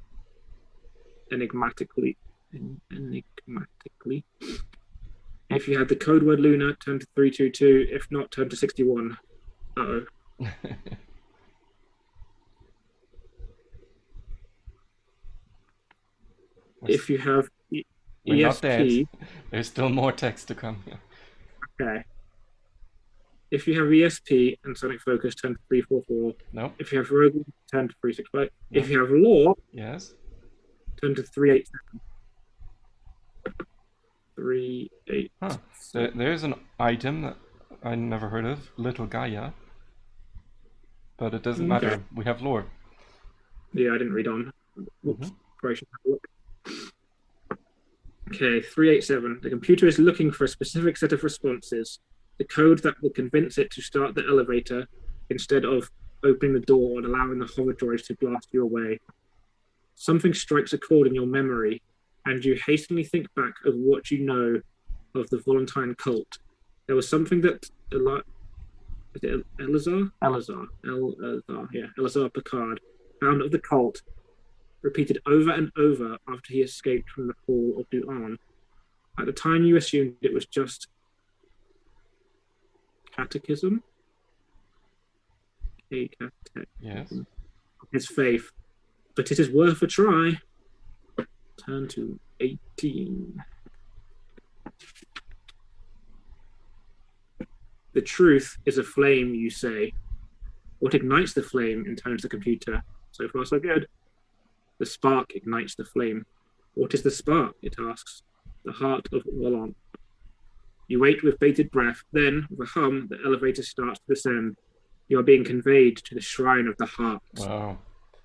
enigmatically. En enigmatically. "If you have the code word Luna, turn to three two two. If not, turn to sixty-one. Uh-oh. "If you have e We're not dead. There's still more text to come here. Okay. "If you have E S P and Sonic Focus, turn to three four four. No. "If you have Rogue, turn to three six five. No. "If you have Law, yes, turn to three eight seven. three eight. Huh. There, there's an item that I never heard of, Little Gaia. But it doesn't okay. matter. We have Lore. Yeah, I didn't read on. Oops. Mm-hmm. I should have a look. Okay, three eight seven. The computer is looking for a specific set of responses. The code that will convince it to start the elevator instead of opening the door and allowing the hover droids to blast you away. Something strikes a chord in your memory, and you hastily think back of what you know of the Volentine cult. There was something that Eli is it El Eleazar? Eleazar. Eleazar, yeah. Eleazar Picard, founder of the cult, repeated over and over after he escaped from the fall of Duan. At the time, you assumed it was just catechism, a catechism. Yes. His faith, but it is worth a try. Turn to eighteen. "The truth is a flame," you say. "What ignites the flame?" intones the computer. So far, so good. "The spark ignites the flame." "What is the spark?" it asks. "The heart of Valon." You wait with bated breath, then, with a hum, the elevator starts to descend. You are being conveyed to the Shrine of the Heart. Wow.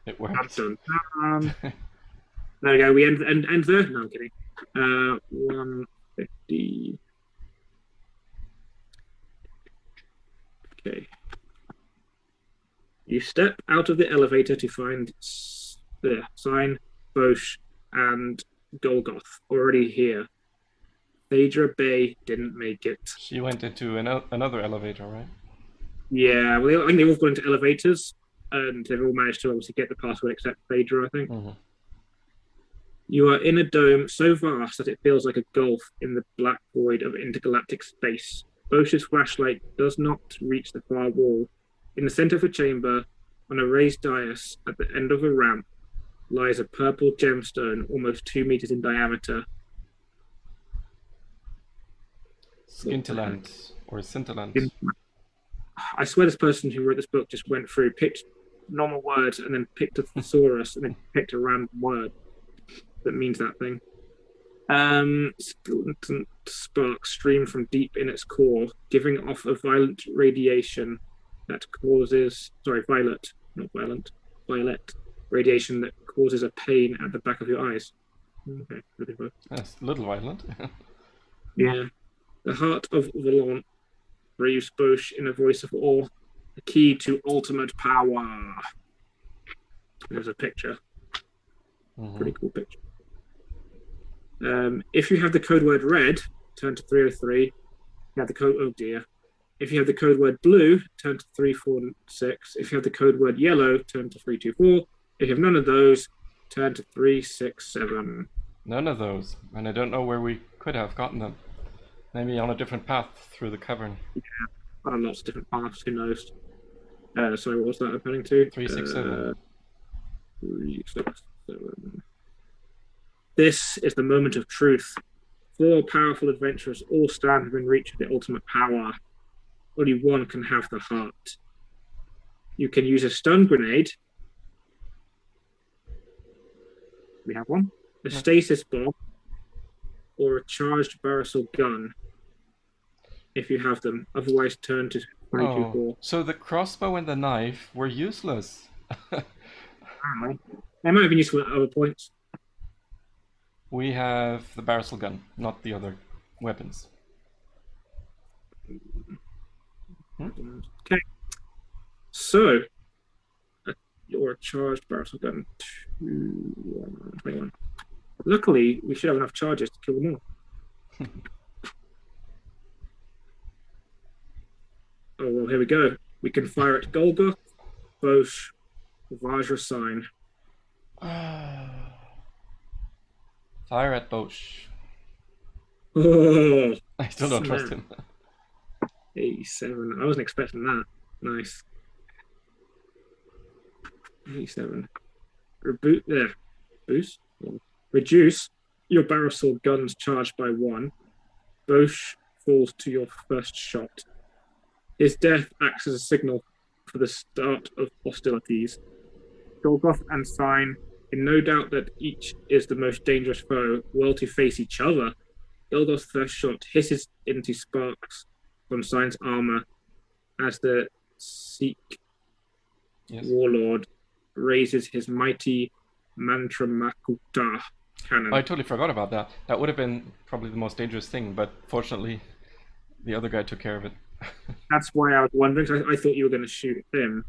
It worked. Dun, dun, dun. There we go. We end end, end there. No, I'm kidding. Uh, one fifty. Okay. You step out of the elevator to find the Sign, Boche, and Golgoth already here. Phaedra Bey didn't make it. She went into an el another elevator, right? Yeah, well, I think they all got into elevators, and they've all managed to obviously get the password except Phaedra, I think. Mm-hmm. You are in a dome so vast that it feels like a gulf in the black void of intergalactic space. Boche's flashlight does not reach the far wall. In the center of a chamber, on a raised dais at the end of a ramp, lies a purple gemstone almost two meters in diameter. Scintillant, or scintillant. I swear this person who wrote this book just went through, picked normal words, and then picked a thesaurus, and then picked a random word that means that thing. Um, sparks stream from deep in its core, giving off a violent radiation that causes, sorry, violet, not violent, violet radiation that causes a pain at the back of your eyes. Okay, that's a little violent. Yeah. The heart of Volent breathes Boche in a voice of awe. The key to ultimate power. There's a picture. Mm-hmm. Pretty cool picture. Um, if you have the code word red, turn to three oh three. You have the code, oh dear. If you have the code word blue, turn to three four six. If you have the code word yellow, turn to three two four. If you have none of those, turn to three six seven. None of those. And I don't know where we could have gotten them. Maybe on a different path through the cavern. Yeah, on lots of different paths, who knows. Uh, sorry, what was that I'm heading to? three six seven. Uh, three six seven. This is the moment of truth. Four powerful adventurers all stand within reach of the ultimate power. Only one can have the heart. You can use a stun grenade. We have one. A stasis bomb. Or a charged barrel gun, if you have them. Otherwise, turn to three two four. Oh, so the crossbow and the knife were useless. Apparently. They might have been useful at other points. We have the barrel gun, not the other weapons. Hmm? Okay. So, a, or a charged barrel gun. twenty-one. Luckily, we should have enough charges to kill them all. Oh, well, here we go. We can fire at Golgoth, Boche, Vajra Sign. Fire at Boche. Oh, I still don't seven. Trust him. eighty-seven. I wasn't expecting that. Nice. eighty-seven. Reboot there. Boost? Reduce your barrel sword guns charged by one. Boche falls to your first shot. His death acts as a signal for the start of hostilities. Golgoth and Sign, in no doubt that each is the most dangerous foe, will to face each other. Golgoth's first shot hisses into sparks from Sign's armor as the Sikh yes. warlord raises his mighty Mantramuka cannon. Oh, I totally forgot about that. That would have been probably the most dangerous thing, but fortunately, the other guy took care of it. That's why I was wondering. Cause I, I thought you were going to shoot him,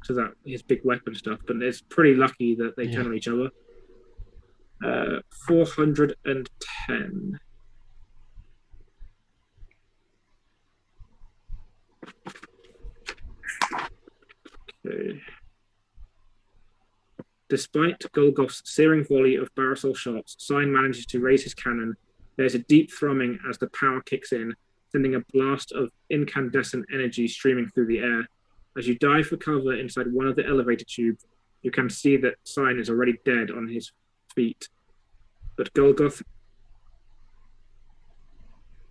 because that his big weapon stuff. But it's pretty lucky that they yeah. can on each other. Uh, Four hundred and ten. Okay. Despite Golgoth's searing volley of barrel shots, Sign manages to raise his cannon. There's a deep thrumming as the power kicks in, sending a blast of incandescent energy streaming through the air. As you dive for cover inside one of the elevator tubes, you can see that Sign is already dead on his feet. But Golgoth...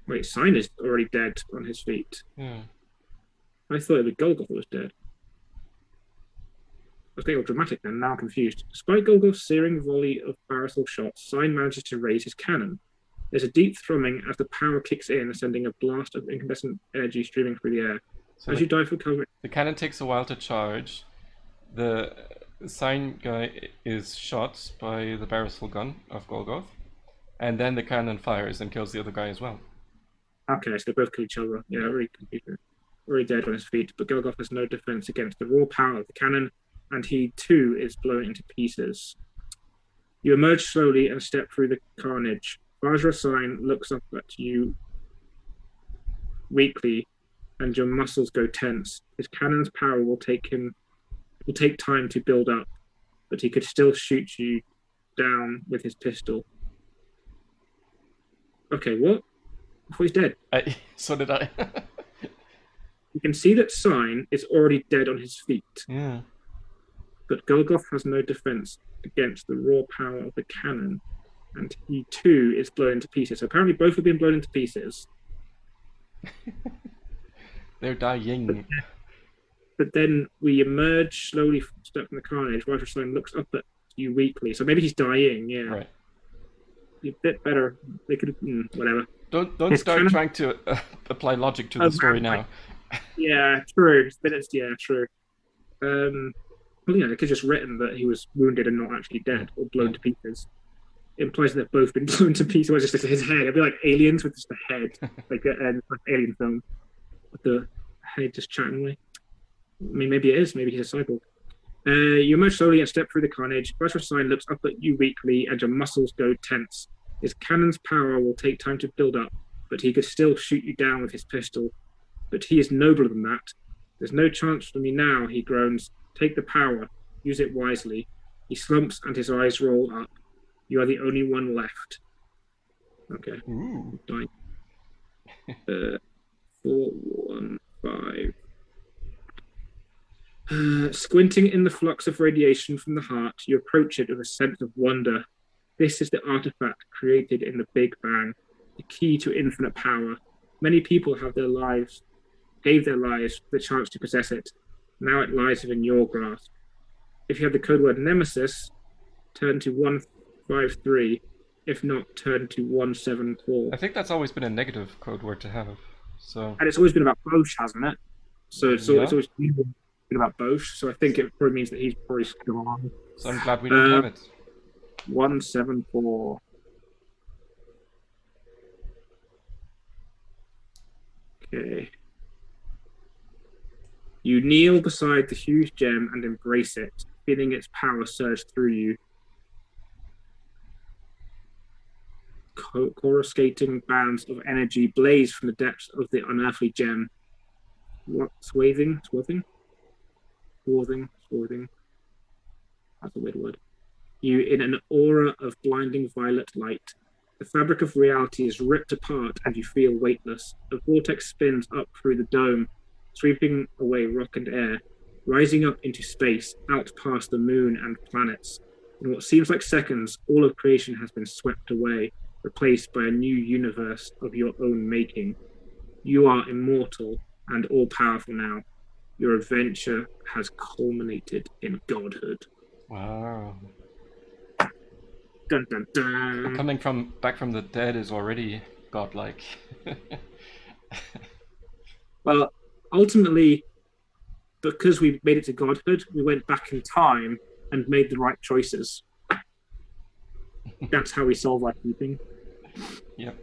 Wait, Sign is already dead on his feet. Yeah. I thought it was Golgoth that was dead. I think it was dramatic then, now I'm confused. Despite Golgoth's searing volley of barrel shots, Sign manages to raise his cannon. There's a deep thrumming as the power kicks in, sending a blast of incandescent energy streaming through the air. So as the, you dive for cover... The cannon takes a while to charge. The Sign guy is shot by the barrel gun of Golgoth, and then the cannon fires and kills the other guy as well. Okay, so they both kill each other. Yeah, really confusing. Already dead on his feet, but Golgoth has no defense against the raw power of the cannon, and he too is blown into pieces. You emerge slowly and step through the carnage. Vajra Sign looks up at you weakly, and your muscles go tense. His cannon's power will take him will take time to build up, but he could still shoot you down with his pistol. Okay, what? I thought he's dead. Uh, so did I. You can see that Sign is already dead on his feet. Yeah. But Golgoth has no defense against the raw power of the cannon, and he too is blown into pieces. So apparently both have been blown into pieces. They're dying. But then, but then we emerge slowly from the step from the carnage. Vajra Sign looks up at you weakly. So maybe he's dying, yeah. Right. You're a bit better. They could, mm, whatever. Don't don't it's start kind of... trying to uh, apply logic to oh, the story now. Like, yeah, true. But it's, yeah, true. Um, well, yeah, they could have just written that he was wounded and not actually dead or blown yeah. to pieces. It implies that they've both been blown to pieces. Well, just like his head. It'd be like Aliens with just the head, like an uh, Alien film with the head just chatting away. I mean, maybe it is. Maybe he's a cyborg. Uh, you emerge slowly and step through the carnage. Vajra Sign looks up at you weakly, and your muscles go tense. His cannon's power will take time to build up, but he could still shoot you down with his pistol. But he is nobler than that. There's no chance for me now, he groans. Take the power. Use it wisely. He slumps and his eyes roll up. You are the only one left. Okay. Ooh. Nine. uh, four, one, five. Uh, squinting in the flux of radiation from the heart, you approach it with a sense of wonder. This is the artifact created in the Big Bang, the key to infinite power. Many people have their lives, gave their lives the chance to possess it. Now it lies within your grasp. If you have the code word Nemesis, turn to one five three. If not, turn to one seven four. I think that's always been a negative code word to have. So. And it's always been about Boche, hasn't it? So it's, yeah. always, it's always been about Boche, so I think it probably means that he's probably still on. So I'm glad we didn't um, have it. One seven four. Okay. You kneel beside the huge gem and embrace it, feeling its power surge through you. Coruscating bands of energy blaze from the depths of the unearthly gem. What? Swathing? Swathing? Swathing? Swathing? That's a weird word. You in an aura of blinding violet light. The fabric of reality is ripped apart and you feel weightless. A vortex spins up through the dome, sweeping away rock and air, rising up into space, out past the moon and planets. In what seems like seconds, all of creation has been swept away, replaced by a new universe of your own making. You are immortal and all-powerful now. Your adventure has culminated in godhood. Wow. Dun, dun, dun. Coming from back from the dead is already godlike. Well, ultimately, because we made it to godhood, we went back in time and made the right choices. That's how we solve our keeping. Yep.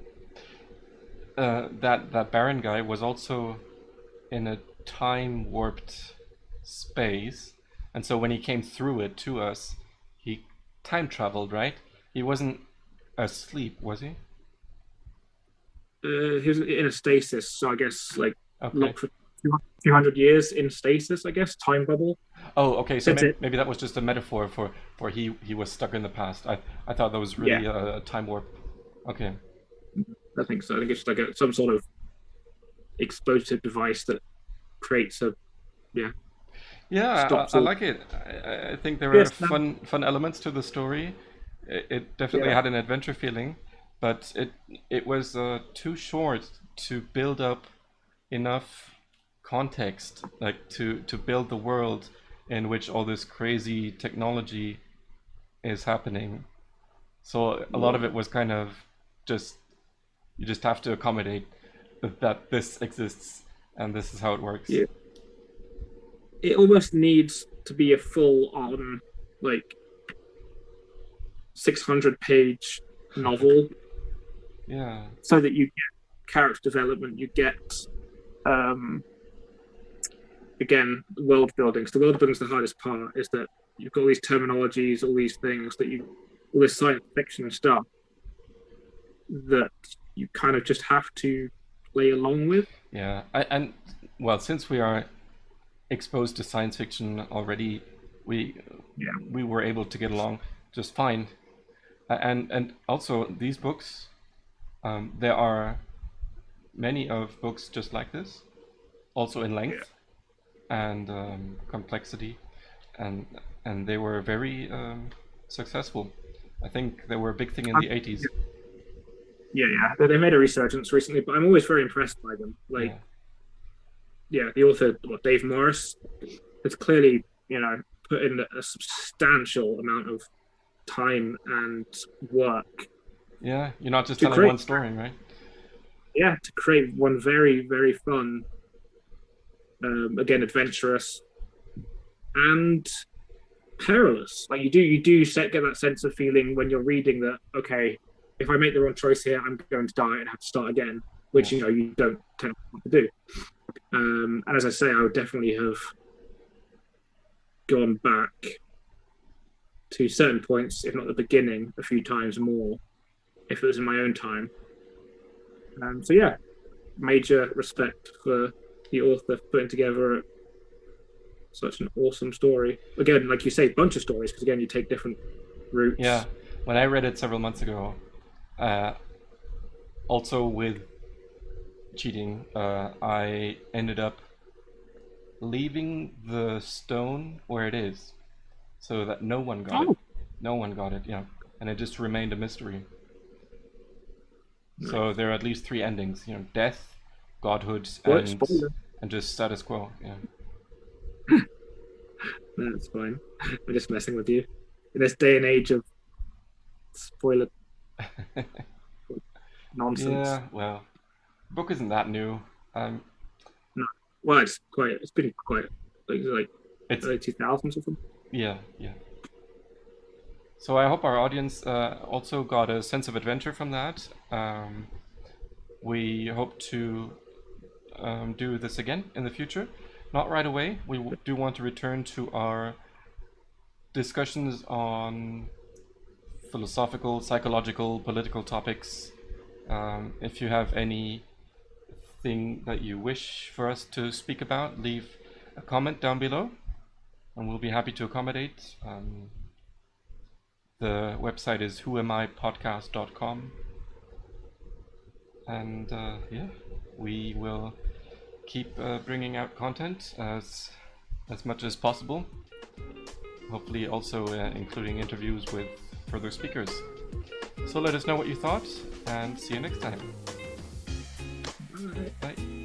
Uh, that that Baron guy was also in a time warped space, and so when he came through it to us, he time traveled, right? He wasn't asleep, was he? Uh, he was in a stasis, so I guess, like, okay. Locked for two hundred years in stasis, I guess, time bubble. Oh, okay, so may- maybe that was just a metaphor for, for he, he was stuck in the past. I I thought that was really yeah. a, a time warp. Okay. I think so. I think it's like a, some sort of explosive device that creates a, yeah. Yeah, I, I like it. I, I think there yes, are fun, fun elements to the story. It, it definitely yeah. had an adventure feeling, but it it was uh, too short to build up enough context, like to, to build the world in which all this crazy technology is happening. So a lot of it was kind of just you just have to accommodate that this exists and this is how it works. Yeah. It almost needs to be a full-on like six hundred page novel. Yeah. So that you get character development, you get, um, again, world building. So the world building is the hardest part, is that you've got all these terminologies, all these things that you, all this science fiction stuff that you kind of just have to play along with. Yeah, I, and well, since we are exposed to science fiction already, we yeah. we were able to get along just fine. And and also these books, um, there are many of books just like this, also in length yeah. and um, complexity, and and they were very um, successful. I think they were a big thing in the eighties. Yeah, yeah, they made a resurgence recently, but I'm always very impressed by them. Like, yeah, yeah the author, what, Dave Morris, has clearly, you know, put in a substantial amount of time and work. Yeah, you're not just telling create, one story, right? Yeah, to create one very, very fun, um, again, adventurous and perilous. Like, you do, you do set, get that sense of feeling when you're reading that, okay, if I make the wrong choice here, I'm going to die and have to start again, which, you know, you don't tend to do. Um, and as I say, I would definitely have gone back to certain points, if not the beginning, a few times more, if it was in my own time. Um, so, yeah, major respect for the author for putting together such an awesome story. Again, like you say, a bunch of stories, because, again, you take different routes. Yeah, when I read it several months ago, Uh, also with cheating, uh, I ended up leaving the stone where it is, so that no one got oh. it. No one got it, yeah. And it just remained a mystery. Nice. So there are at least three endings, you know, death, godhood, and, and just status quo, yeah. That's fine. I'm just messing with you. In this day and age of spoiler nonsense. Yeah, well, the book isn't that new. Um, no, well, it's quite. It's been quite like like it's, early two thousands or something. Yeah, yeah. So I hope our audience uh, also got a sense of adventure from that. Um, we hope to um, do this again in the future. Not right away. We do want to return to our discussions on philosophical, psychological, political topics. Um, if you have anything that you wish for us to speak about, leave a comment down below and we'll be happy to accommodate. Um, the website is who am I podcast dot com. And uh, yeah, we will keep uh, bringing out content as, as much as possible. Hopefully also uh, including interviews with further speakers. So let us know what you thought, and see you next time. Bye. Bye.